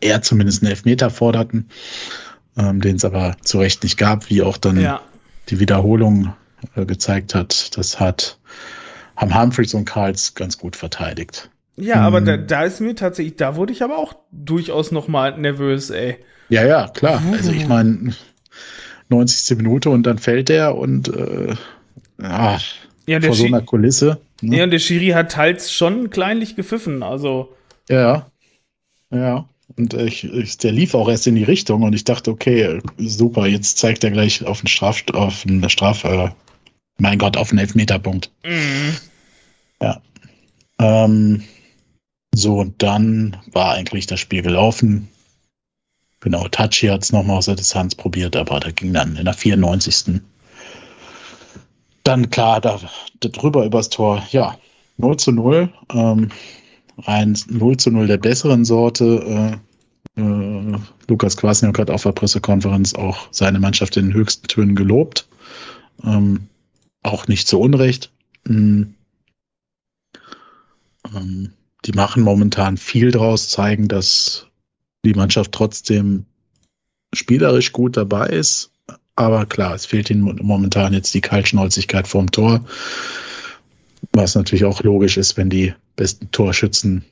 er zumindest, einen Elfmeter forderten, ähm, den es aber zu Recht nicht gab, wie auch dann ja. die Wiederholung äh, gezeigt hat. Das hat haben Humphreys und Karls ganz gut verteidigt. Ja, aber da, da ist mir tatsächlich, da wurde ich aber auch durchaus nochmal nervös, ey. Ja, ja, klar. Also ich meine, neunzigste Minute und dann fällt der und äh, ach, ja, vor so einer Schiri- Kulisse. Ne? Ja, und der Schiri hat teils schon kleinlich gepfiffen, also. Ja, ja. Und ich, ich, der lief auch erst in die Richtung und ich dachte, okay, super, jetzt zeigt er gleich auf den Straf, auf den Straf, äh, mein Gott, auf den Elfmeterpunkt. Mhm. Ja. Ähm, so, und dann war eigentlich das Spiel gelaufen. Genau, Tachi hat es nochmal aus der Distanz probiert, aber da ging dann in der vierundneunzigsten Dann klar, da, da drüber übers Tor, ja, null zu null Ähm, ein null zu null der besseren Sorte. Äh, äh, Lukas Kwasniok hat auf der Pressekonferenz auch seine Mannschaft in den höchsten Tönen gelobt. Ähm, Auch nicht zu Unrecht. Mhm. Ähm, die machen momentan viel draus, zeigen, dass die Mannschaft trotzdem spielerisch gut dabei ist. Aber klar, es fehlt ihnen momentan jetzt die Kaltschnäuzigkeit vorm Tor. Was natürlich auch logisch ist, wenn die besten Torschützen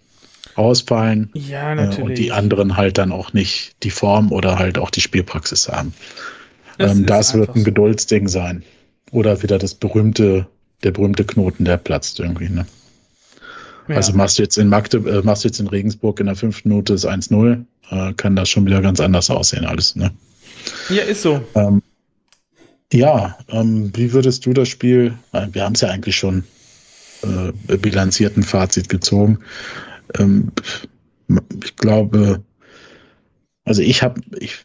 ausfallen. Ja, natürlich. Äh, und die anderen halt dann auch nicht die Form oder halt auch die Spielpraxis haben. Das, ähm, das wird ein Geduldsding so. sein. Oder wieder das berühmte, der berühmte Knoten, der platzt irgendwie, ne? Ja. Also machst du jetzt in Magdeburg, machst du jetzt in Regensburg in der fünften Minute das eins null äh, kann das schon wieder ganz anders aussehen, alles, ne? Ja, ist so. Ähm, ja, ähm, wie würdest du das Spiel, wir haben es ja eigentlich schon äh, bilanziert, ein Fazit gezogen. Ähm, ich glaube, also ich habe, ich,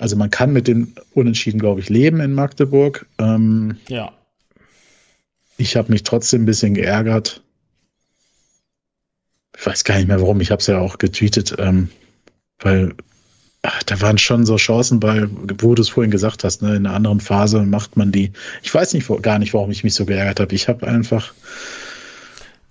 Also man kann mit dem Unentschieden, glaube ich, leben in Magdeburg. Ähm, ja. Ich habe mich trotzdem ein bisschen geärgert. Ich weiß gar nicht mehr, warum. Ich habe es ja auch getweetet, ähm, weil ach, da waren schon so Chancen, weil, wo du es vorhin gesagt hast, ne, in einer anderen Phase macht man die. Ich weiß nicht, wo, gar nicht, warum ich mich so geärgert habe. Ich habe einfach,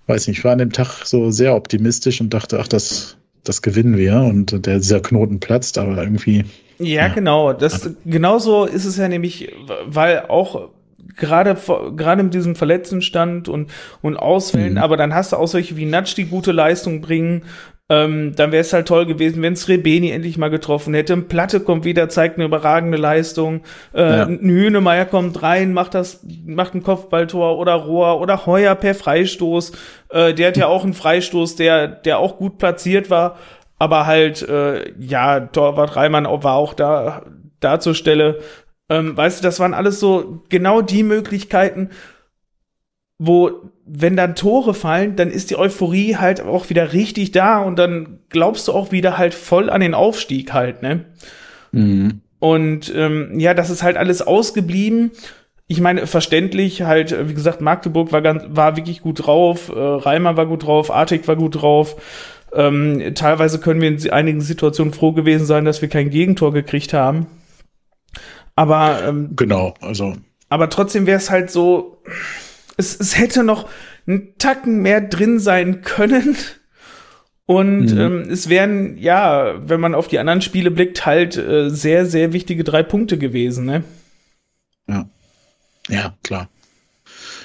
weiß nicht, ich war an dem Tag so sehr optimistisch und dachte, ach, das, das gewinnen wir. Und der, dieser Knoten platzt, aber irgendwie... Ja, ja, genau. Das, genauso ist es ja nämlich, weil auch gerade, gerade mit diesem Verletztenstand und, und Ausfällen, mhm. aber dann hast du auch solche wie Natsch, die gute Leistung bringen. Ähm, dann wäre es halt toll gewesen, wenn Srebreni endlich mal getroffen hätte. Platte kommt wieder, zeigt eine überragende Leistung. Äh, ja. Ein Hünemeier kommt rein, macht das, macht ein Kopfballtor oder Rohr oder Heuer per Freistoß. Äh, der hat ja auch einen Freistoß, der, der auch gut platziert war. Aber halt, äh, ja, Torwart Reimann war auch da, da zur Stelle. Ähm, weißt du, das waren alles so genau die Möglichkeiten, wo, wenn dann Tore fallen, dann ist die Euphorie halt auch wieder richtig da und dann glaubst du auch wieder halt voll an den Aufstieg halt, ne? Mhm. Und ähm, ja, das ist halt alles ausgeblieben. Ich meine, verständlich halt, wie gesagt, Magdeburg war ganz, war wirklich gut drauf, äh, Reimann war gut drauf, Atik war gut drauf. Ähm, teilweise können wir in einigen Situationen froh gewesen sein, dass wir kein Gegentor gekriegt haben. Aber ähm, genau, also. Aber trotzdem wäre es halt so, es, es hätte noch einen Tacken mehr drin sein können. Und mhm. ähm, es wären, ja, wenn man auf die anderen Spiele blickt, halt äh, sehr, sehr wichtige drei Punkte gewesen, ne? Ja. Ja, klar.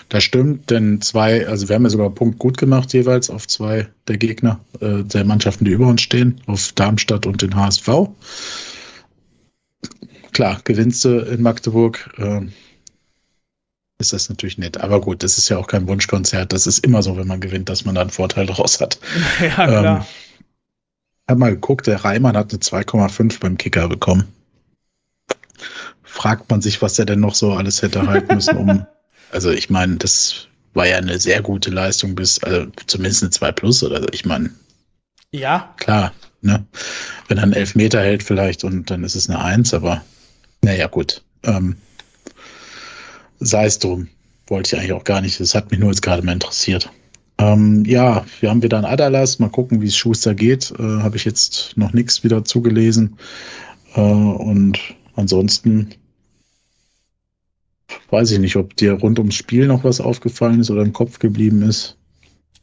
Das stimmt, denn zwei, also wir haben ja sogar einen Punkt gut gemacht jeweils auf zwei der Gegner, äh, der Mannschaften, die über uns stehen, auf Darmstadt und den H S V. Klar, gewinnst du in Magdeburg, äh, ist das natürlich nett. Aber gut, das ist ja auch kein Wunschkonzert. Das ist immer so, wenn man gewinnt, dass man da einen Vorteil draus hat. Ja, klar. Ähm, habe mal geguckt, der Reimann hat eine zwei Komma fünf beim Kicker bekommen. Fragt man sich, was er denn noch so alles hätte halten müssen, um... Also ich meine, das war ja eine sehr gute Leistung bis, also zumindest eine zwei plus oder so. Ich meine, ja, klar, ne? Wenn er einen Elfmeter hält vielleicht und dann ist es eine eins, aber naja, gut. Ähm, sei es drum, wollte ich eigentlich auch gar nicht. Das hat mich nur jetzt gerade mal interessiert. Ähm, ja, wir haben wieder einen Adalas. Mal gucken, wie es Schuster geht. Äh, Habe ich jetzt noch nichts wieder zugelesen. Äh, und ansonsten weiß ich nicht, ob dir rund ums Spiel noch was aufgefallen ist oder im Kopf geblieben ist.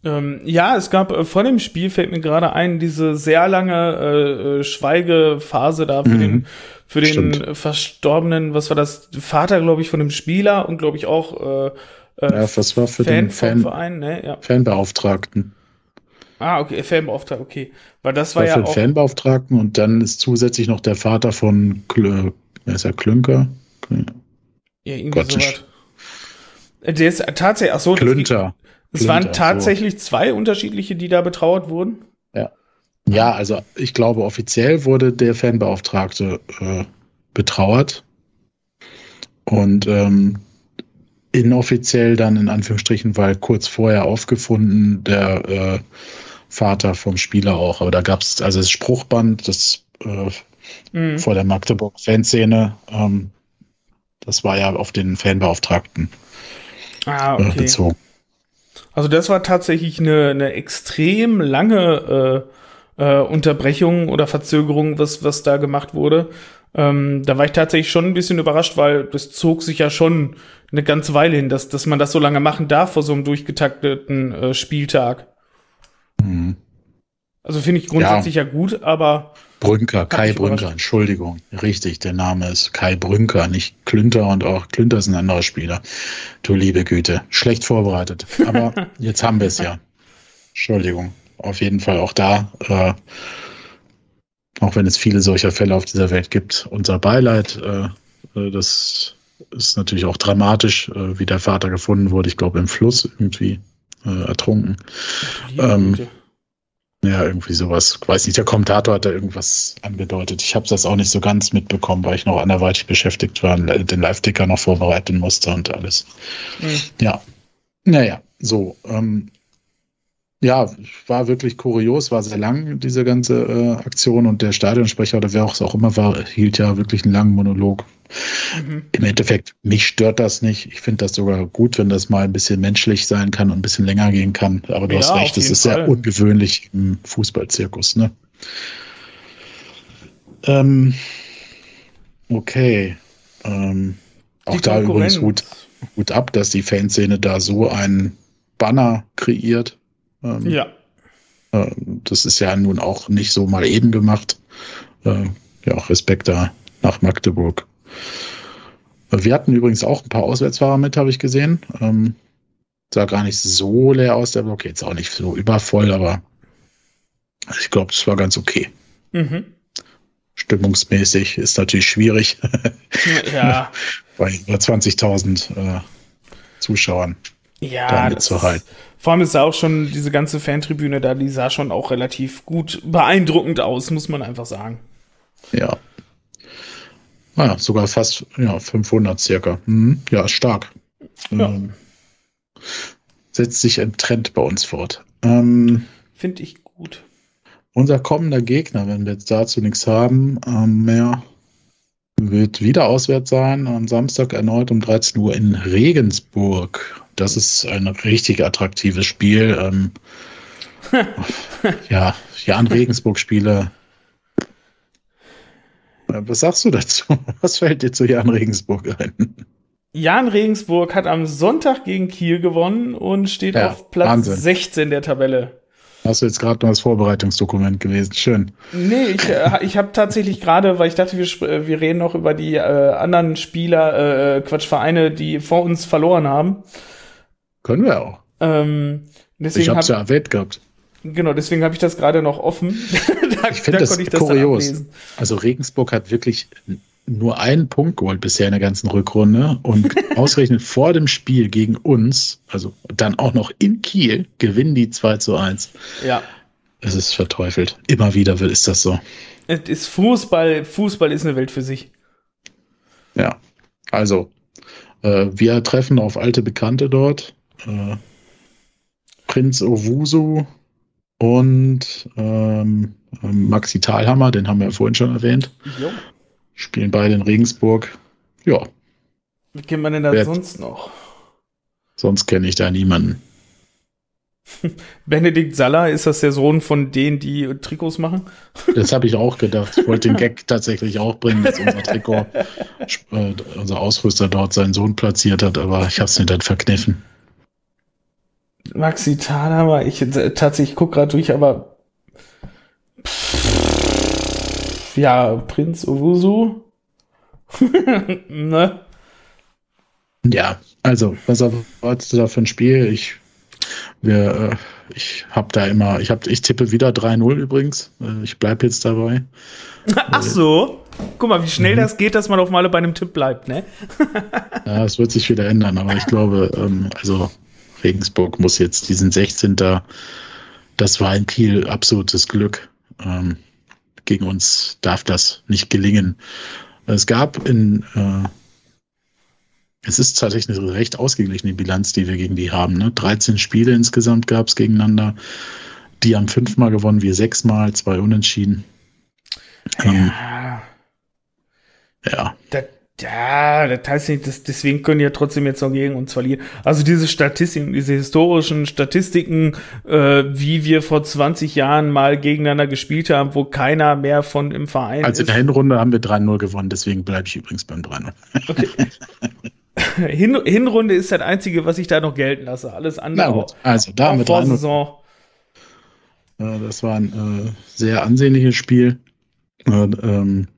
Ähm, ja, es gab äh, vor dem Spiel, fällt mir gerade ein, diese sehr lange äh, Schweigephase da für mhm. den für den Stimmt. verstorbenen, was war das, Vater, glaube ich, von dem Spieler und glaube ich auch äh, äh, ja, das war für Fan den Fan, Verein, ne? Ja. Fanbeauftragten. Ah, okay, Fanbeauftragten, okay. Weil das war, war ja für den auch Fanbeauftragten und dann ist zusätzlich noch der Vater von Klö- wer ist er, Klünker? Klün- ja, irgendwie sowas. Der ist tatsächlich, ach so, Klünter. Es Blind, waren tatsächlich also zwei unterschiedliche, die da betrauert wurden? Ja, ja, also ich glaube, offiziell wurde der Fanbeauftragte äh, betrauert und ähm, inoffiziell dann in Anführungsstrichen, weil kurz vorher aufgefunden, der äh, Vater vom Spieler auch. Aber da gab es also das Spruchband, das äh, mhm. vor der Magdeburg-Fanszene, ähm, das war ja auf den Fanbeauftragten ah, okay. äh, bezogen. Also das war tatsächlich eine, eine extrem lange äh, äh, Unterbrechung oder Verzögerung, was, was da gemacht wurde. Ähm, da war ich tatsächlich schon ein bisschen überrascht, weil das zog sich ja schon eine ganze Weile hin, dass, dass man das so lange machen darf vor so einem durchgetakteten äh, Spieltag. Mhm. Also finde ich grundsätzlich ja, ja gut, aber... Brünker, Kai Brünker, Entschuldigung. Richtig, der Name ist Kai Brünker, nicht Klünter und auch Klünter ist ein anderer Spieler. Du liebe Güte, schlecht vorbereitet. Aber jetzt haben wir es ja. Entschuldigung, auf jeden Fall auch da, äh, auch wenn es viele solcher Fälle auf dieser Welt gibt, unser Beileid. Äh, das ist natürlich auch dramatisch, äh, wie der Vater gefunden wurde, ich glaube im Fluss irgendwie äh, ertrunken. Ähm, Ja, irgendwie sowas. Ich weiß nicht, der Kommentator hat da irgendwas angedeutet. Ich habe das auch nicht so ganz mitbekommen, weil ich noch anderweitig beschäftigt war, den Live-Ticker noch vorbereiten musste und alles. Mhm. Ja, naja, so. Ähm, ja, war wirklich kurios, war sehr lang, diese ganze äh, Aktion. Und der Stadionsprecher oder wer auch es auch immer war, hielt ja wirklich einen langen Monolog. Mhm. Im Endeffekt, mich stört das nicht. Ich finde das sogar gut, wenn das mal ein bisschen menschlich sein kann und ein bisschen länger gehen kann. Aber du ja, hast recht, es ist Fall. sehr ungewöhnlich im Fußballzirkus, ne? Ähm, okay. Ähm, auch da übrigens gut, gut ab, dass die Fanszene da so einen Banner kreiert. Ähm, ja. Äh, das ist ja nun auch nicht so mal eben gemacht. Äh, ja, auch Respekt da nach Magdeburg. Wir hatten übrigens auch ein paar Auswärtsfahrer mit, habe ich gesehen. Ähm, sah gar nicht so leer aus, der Block. Jetzt auch nicht so übervoll, aber ich glaube, es war ganz okay. Mhm. Stimmungsmäßig ist natürlich schwierig. Ja. Bei über zwanzigtausend äh, Zuschauern. Ja, das, vor allem ist da auch schon diese ganze Fantribüne da, die sah schon auch relativ gut beeindruckend aus, muss man einfach sagen. Ja. Naja, ah, sogar fast ja, fünfhundert circa. Hm, ja, stark. Ja. Ähm, setzt sich ein Trend bei uns fort. Ähm, Finde ich gut. Unser kommender Gegner, wenn wir jetzt dazu nichts haben, ähm, mehr, wird wieder auswärts sein. Am Samstag erneut um dreizehn Uhr in Regensburg. Das ist ein richtig attraktives Spiel. Ähm, ja, Jahn Regensburg-Spiele. Was sagst du dazu? Was fällt dir zu Jahn Regensburg ein? Jahn Regensburg hat am Sonntag gegen Kiel gewonnen und steht ja, auf Platz Wahnsinn. sechzehn der Tabelle. Hast du jetzt gerade noch das Vorbereitungsdokument gelesen? Schön. Nee, ich, äh, ich habe tatsächlich gerade, weil ich dachte, wir, wir reden noch über die äh, anderen Spieler, äh, Quatsch, Vereine, die vor uns verloren haben. Können wir auch. Ähm, deswegen ich habe es hab, ja erwähnt gehabt. Genau, deswegen habe ich das gerade noch offen. da, ich finde da das, ich das kurios. Also Regensburg hat wirklich nur einen Punkt geholt bisher in der ganzen Rückrunde und ausgerechnet vor dem Spiel gegen uns, also dann auch noch in Kiel, gewinnen die zwei zu eins. Ja. Es ist verteufelt. Immer wieder ist das so. Es ist Fußball. Fußball ist eine Welt für sich. Ja, also äh, wir treffen auf alte Bekannte dort. Äh, Prinz Owusu und ähm, Maxi Thalhammer, den haben wir ja vorhin schon erwähnt. Jo. Spielen beide in Regensburg. Ja. Wie kennt man denn da Wer sonst noch? Sonst kenne ich da niemanden. Benedikt Salah, ist das der Sohn von denen, die Trikots machen? Das habe ich auch gedacht. Ich wollte den Gag tatsächlich auch bringen, dass unser Trikot, äh, unser Ausrüster dort seinen Sohn platziert hat, aber ich habe es mir dann verkniffen. Maxi Thalhammer, ich äh, tatsächlich gucke gerade durch, aber pff, ja, Prinz Owusu. Ne? Ja, also, was erwartest du da für ein Spiel? Ich Wir, ich habe da immer, ich, hab, ich tippe wieder drei null übrigens. Ich bleibe jetzt dabei. Ach so. Guck mal, wie schnell mhm. das geht, dass man auf Male bei einem Tipp bleibt, ne? Ja, es wird sich wieder ändern, aber ich glaube, ähm, also Regensburg muss jetzt diesen sechzehnten Das war in Kiel absolutes Glück. Ähm, gegen uns darf das nicht gelingen. Es gab in äh, Es ist tatsächlich eine recht ausgeglichene Bilanz, die wir gegen die haben. Ne? dreizehn Spiele insgesamt gab es gegeneinander. Die haben fünfmal gewonnen, wir sechsmal, zwei Unentschieden. Ähm, ja. Ja. Das, ja, das heißt nicht, das, deswegen können die ja trotzdem jetzt noch gegen uns verlieren. Also diese Statistiken, diese historischen Statistiken, äh, wie wir vor zwanzig Jahren mal gegeneinander gespielt haben, wo keiner mehr von im Verein also ist. Also in der Hinrunde haben wir drei null gewonnen, deswegen bleibe ich übrigens beim drei null. Okay. Hin- Hinrunde ist das Einzige, was ich da noch gelten lasse. Alles andere. Gut, also da mit Vorsaison. Das war ein äh, sehr ansehnliches Spiel. Und, ähm,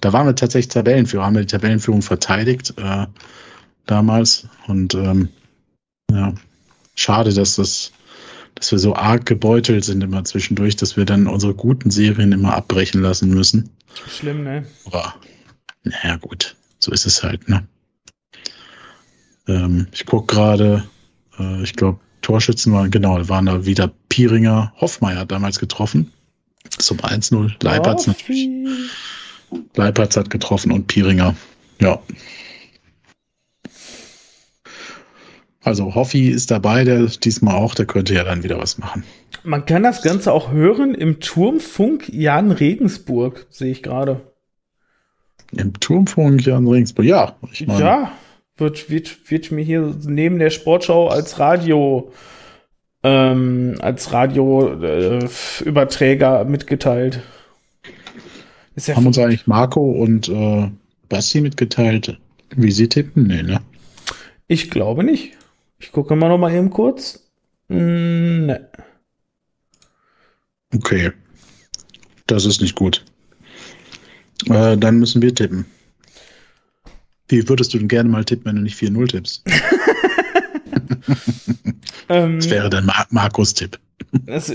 da waren wir tatsächlich Tabellenführer, haben wir die Tabellenführung verteidigt äh, damals. Und ähm, ja, schade, dass das, dass wir so arg gebeutelt sind immer zwischendurch, dass wir dann unsere guten Serien immer abbrechen lassen müssen. Schlimm, ne? Aber naja, gut, so ist es halt, ne? Ich gucke gerade, ich glaube, Torschützen waren, genau, waren da wieder Pieringer. Hoffmeier hat damals getroffen. Zum eins null. Leipertz natürlich. Leipertz hat getroffen und Pieringer. Ja. Also Hoffi ist dabei, der diesmal auch, der könnte ja dann wieder was machen. Man kann das Ganze auch hören im Turmfunk Jahn Regensburg, sehe ich gerade. Im Turmfunk Jahn Regensburg, ja. Ich mein, ja. Wird, wird, wird mir hier neben der Sportschau als Radio ähm, als Radioüberträger äh, mitgeteilt. Ist ja Haben uns eigentlich Marco und äh, Basti mitgeteilt, wie sie tippen? Nee, ne? Ich glaube nicht. Ich gucke mal noch mal eben kurz. Mm, ne. Okay. Das ist nicht gut. Äh, dann müssen wir tippen. Wie würdest du denn gerne mal tippen, wenn du nicht vier null tippst? Das wäre dann Mar- Markus Tipp. Das,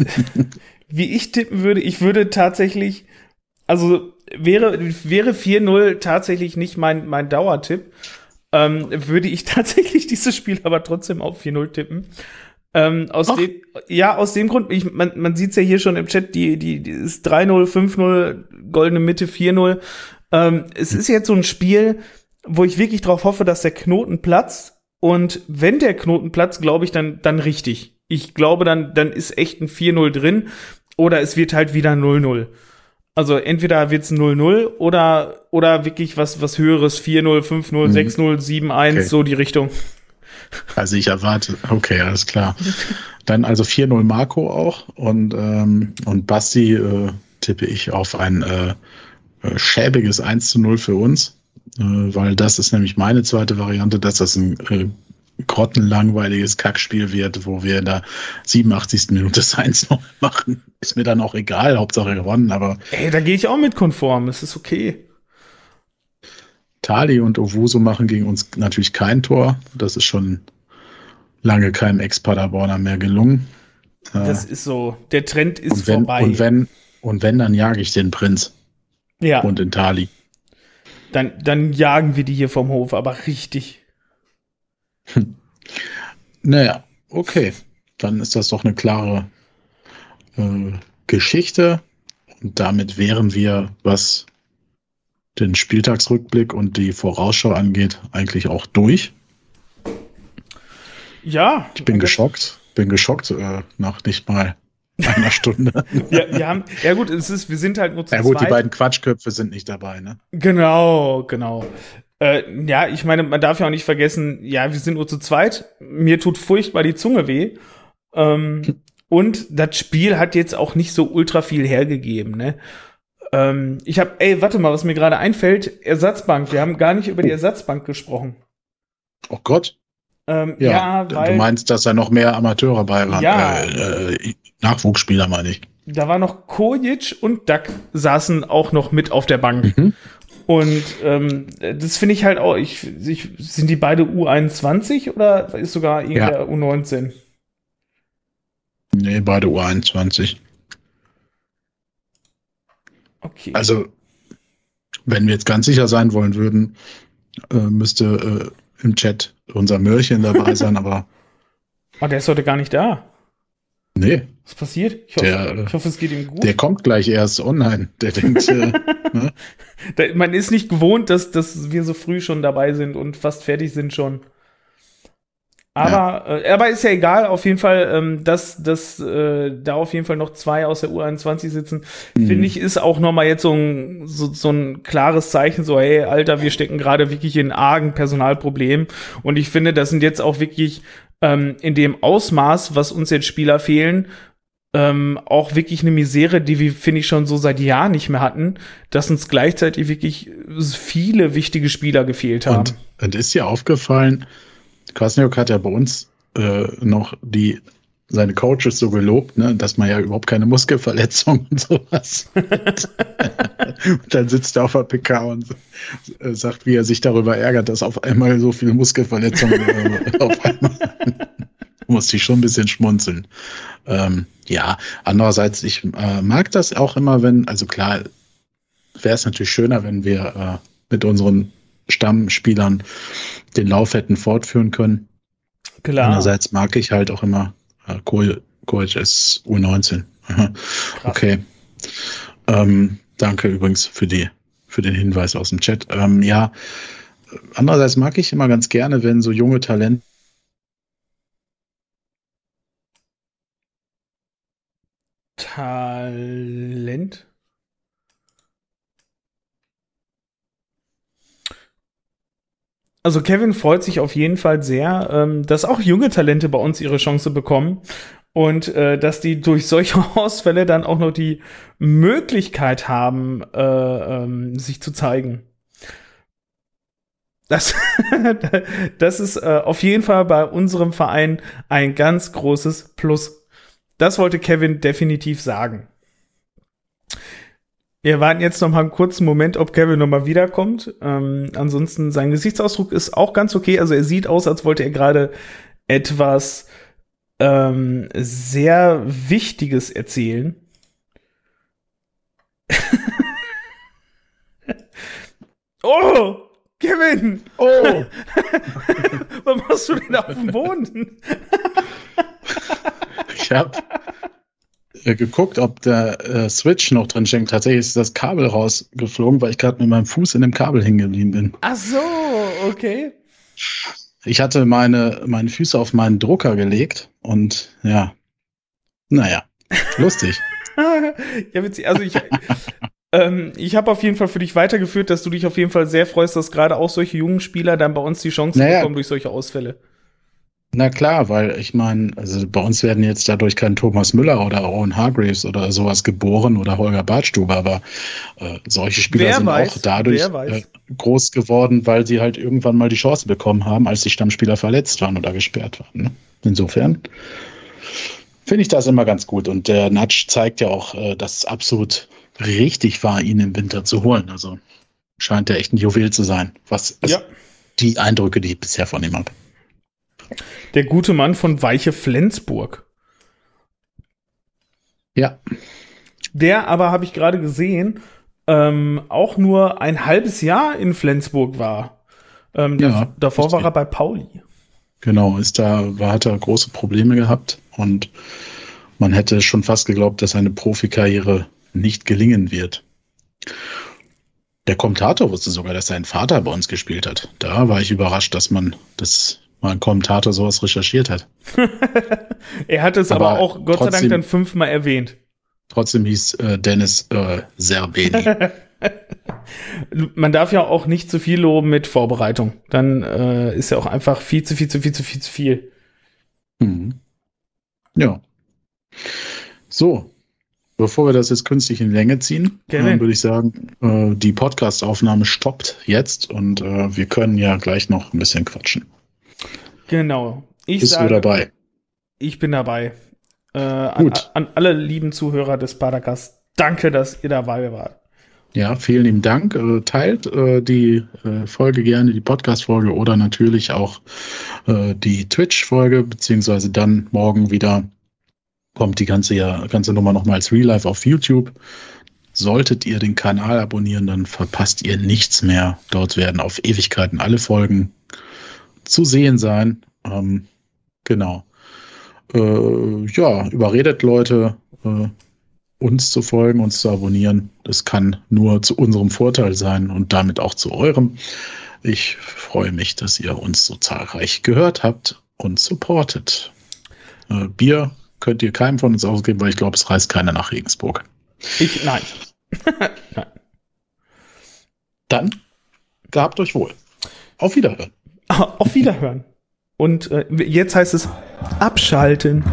wie ich tippen würde, ich würde tatsächlich, also wäre, wäre vier null tatsächlich nicht mein, mein Dauertipp, ähm, würde ich tatsächlich dieses Spiel aber trotzdem auf vier null tippen. Ähm, aus dem, ja, aus dem Grund, ich, man, man sieht es ja hier schon im Chat, die, die, die ist drei null, fünf null, goldene Mitte, vier null. Ähm, es ist jetzt so ein Spiel, wo ich wirklich drauf hoffe, dass der Knoten platzt. Und wenn der Knoten platzt, glaube ich, dann dann richtig. Ich glaube, dann dann ist echt ein vier null drin. Oder es wird halt wieder null null. Also entweder wird's ein null null oder oder wirklich was was Höheres. vier null, fünf null, mhm. sechs null, sieben eins, okay. So die Richtung. Also ich erwarte, okay, alles klar. Dann also vier null Marco auch. Und, ähm, und Basti äh, tippe ich auf ein äh, schäbiges eins zu null für uns. Weil das ist nämlich meine zweite Variante, dass das ein äh, grottenlangweiliges Kackspiel wird, wo wir in der siebenundachtzigsten Minute das eins null machen. Ist mir dann auch egal, Hauptsache gewonnen, aber. Ey, da gehe ich auch mit konform, es ist okay. Tali und Owusu machen gegen uns natürlich kein Tor. Das ist schon lange keinem Ex-Paderborner mehr gelungen. Das äh, ist so, der Trend ist und wenn, vorbei. Und wenn, und wenn, dann jage ich den Prinz. Ja. Und den Tali. Dann, dann jagen wir die hier vom Hof, aber richtig. Hm. Naja, okay. Dann ist das doch eine klare äh, Geschichte. Und damit wären wir, was den Spieltagsrückblick und die Vorausschau angeht, eigentlich auch durch. Ja. Ich bin okay. geschockt. Bin geschockt äh, nach nicht mal einer Stunde. ja, wir haben, ja gut, es ist, wir sind halt nur zu zweit. Ja gut, die beiden Quatschköpfe sind nicht dabei, ne? Genau, genau. Äh, ja, ich meine, man darf ja auch nicht vergessen, ja, wir sind nur zu zweit. Mir tut furchtbar die Zunge weh. Ähm, und das Spiel hat jetzt auch nicht so ultra viel hergegeben, ne? Ähm, ich habe, ey, warte mal, was mir gerade einfällt, Ersatzbank. Wir haben gar nicht über die Ersatzbank gesprochen. Oh Gott. Ähm, ja, ja, weil, du meinst, dass da noch mehr Amateure bei waren? Ja, äh, äh, Nachwuchsspieler meine ich. Da war noch Kojić und Duck saßen auch noch mit auf der Bank. Mhm. Und ähm, das finde ich halt auch. Ich, ich, sind die beide U einundzwanzig oder ist sogar irgendwer ja. U neunzehn? Nee, beide U einundzwanzig. Okay. Also, wenn wir jetzt ganz sicher sein wollen würden, äh, müsste äh, im Chat unser Mörchen dabei sein, aber... Ah, der ist heute gar nicht da. Nee. Was passiert? Ich hoffe, der, ich hoffe es geht ihm gut. Der kommt gleich erst online. Der denkt... äh, ne? da, man ist nicht gewohnt, dass, dass wir so früh schon dabei sind und fast fertig sind schon. Aber, ja. äh, aber ist ja egal, auf jeden Fall, ähm, dass, dass äh, da auf jeden Fall noch zwei aus der U einundzwanzig sitzen, mhm. finde ich, ist auch nochmal jetzt so ein, so, so ein klares Zeichen, so hey, Alter, wir stecken gerade wirklich in argen Personalproblemen und ich finde, das sind jetzt auch wirklich ähm, in dem Ausmaß, was uns jetzt Spieler fehlen, ähm, auch wirklich eine Misere, die wir, finde ich, schon so seit Jahren nicht mehr hatten, dass uns gleichzeitig wirklich viele wichtige Spieler gefehlt haben. Und, und ist dir aufgefallen, Kwasniok hat ja bei uns äh, noch die, seine Coaches so gelobt, ne, dass man ja überhaupt keine Muskelverletzung und sowas hat. Und dann sitzt er auf der P K und äh, sagt, wie er sich darüber ärgert, dass auf einmal so viele Muskelverletzungen äh, auf einmal. Musste ich schon ein bisschen schmunzeln. Ähm, ja, andererseits, ich äh, mag das auch immer, wenn, also klar, wäre es natürlich schöner, wenn wir äh, mit unseren Stammspielern den Lauf hätten fortführen können. Klar. Andererseits mag ich halt auch immer äh, Kojić ist U neunzehn. Okay. Ähm, danke übrigens für die für den Hinweis aus dem Chat. Ähm, ja, andererseits mag ich immer ganz gerne, wenn so junge Talente Talent? Also Kevin freut sich auf jeden Fall sehr, ähm, dass auch junge Talente bei uns ihre Chance bekommen und äh, dass die durch solche Ausfälle dann auch noch die Möglichkeit haben, äh, ähm, sich zu zeigen. Das, das ist äh, auf jeden Fall bei unserem Verein ein ganz großes Plus. Das wollte Kevin definitiv sagen. Wir warten jetzt noch mal einen kurzen Moment, ob Kevin noch mal wiederkommt. Ähm, ansonsten, sein Gesichtsausdruck ist auch ganz okay. Also er sieht aus, als wollte er gerade etwas ähm, sehr Wichtiges erzählen. Oh, Kevin! Oh! Was machst du denn auf dem Boden? Ich hab geguckt, ob der äh, Switch noch drin steckt. Tatsächlich ist das Kabel rausgeflogen, weil ich gerade mit meinem Fuß in dem Kabel hängen geblieben bin. Ach so, okay. Ich hatte meine, meine Füße auf meinen Drucker gelegt und ja, naja, lustig. Ja, witzig. Also ich, ähm, ich habe auf jeden Fall für dich weitergeführt, dass du dich auf jeden Fall sehr freust, dass gerade auch solche jungen Spieler dann bei uns die Chance naja. bekommen durch solche Ausfälle. Na klar, weil ich meine, also bei uns werden jetzt dadurch kein Thomas Müller oder Owen Hargreaves oder sowas geboren oder Holger Badstuber, aber äh, solche Spieler wer sind weiß, auch dadurch äh, groß geworden, weil sie halt irgendwann mal die Chance bekommen haben, als die Stammspieler verletzt waren oder gesperrt waren. Ne? Insofern finde ich das immer ganz gut und der Natsch zeigt ja auch, äh, dass es absolut richtig war, ihn im Winter zu holen. Also scheint er echt ein Juwel zu sein, was ja. die Eindrücke, die ich bisher von ihm habe. Der gute Mann von Weiche Flensburg. Ja. Der aber, habe ich gerade gesehen, ähm, auch nur ein halbes Jahr in Flensburg war. Ähm, ja, dav- davor richtig. War er bei Pauli. Genau, ist da, war, hat er große Probleme gehabt und Man hätte schon fast geglaubt, dass eine Profikarriere nicht gelingen wird. Der Kommentator wusste sogar, dass sein Vater bei uns gespielt hat. Da war ich überrascht, dass man das mal ein Kommentator sowas recherchiert hat. Er hat es aber, aber auch Gott trotzdem, sei Dank dann fünfmal erwähnt. Trotzdem hieß äh, Dennis äh, Srebreni. Man darf ja auch nicht zu viel loben mit Vorbereitung. Dann äh, ist ja auch einfach viel zu viel zu viel zu viel zu viel. Mhm. Ja. So. Bevor wir das jetzt künstlich in Länge ziehen, äh, würde ich sagen, äh, die Podcast-Aufnahme stoppt jetzt und äh, wir können ja gleich noch ein bisschen quatschen. Genau. Ich Bist sage, du dabei? Ich bin dabei. Äh, Gut. An, an alle lieben Zuhörer des Podcasts, danke, dass ihr dabei wart. Ja, vielen lieben Dank. Äh, teilt äh, die äh, Folge gerne, die Podcast-Folge oder natürlich auch äh, die Twitch-Folge, beziehungsweise dann morgen wieder kommt die ganze, ja, ganze Nummer nochmal als Real Life auf YouTube. Solltet ihr den Kanal abonnieren, dann verpasst ihr nichts mehr. Dort werden auf Ewigkeiten alle Folgen zu sehen sein. Ähm, genau. Äh, ja, überredet Leute, äh, uns zu folgen, uns zu abonnieren. Das kann nur zu unserem Vorteil sein und damit auch zu eurem. Ich freue mich, dass ihr uns so zahlreich gehört habt und supportet. Äh, Bier könnt ihr keinem von uns ausgeben, weil ich glaube, es reist keiner nach Regensburg. Ich, nein. Nein. Dann gehabt euch wohl. Auf Wiederhören. Auf Wiederhören. Und äh, jetzt heißt es abschalten.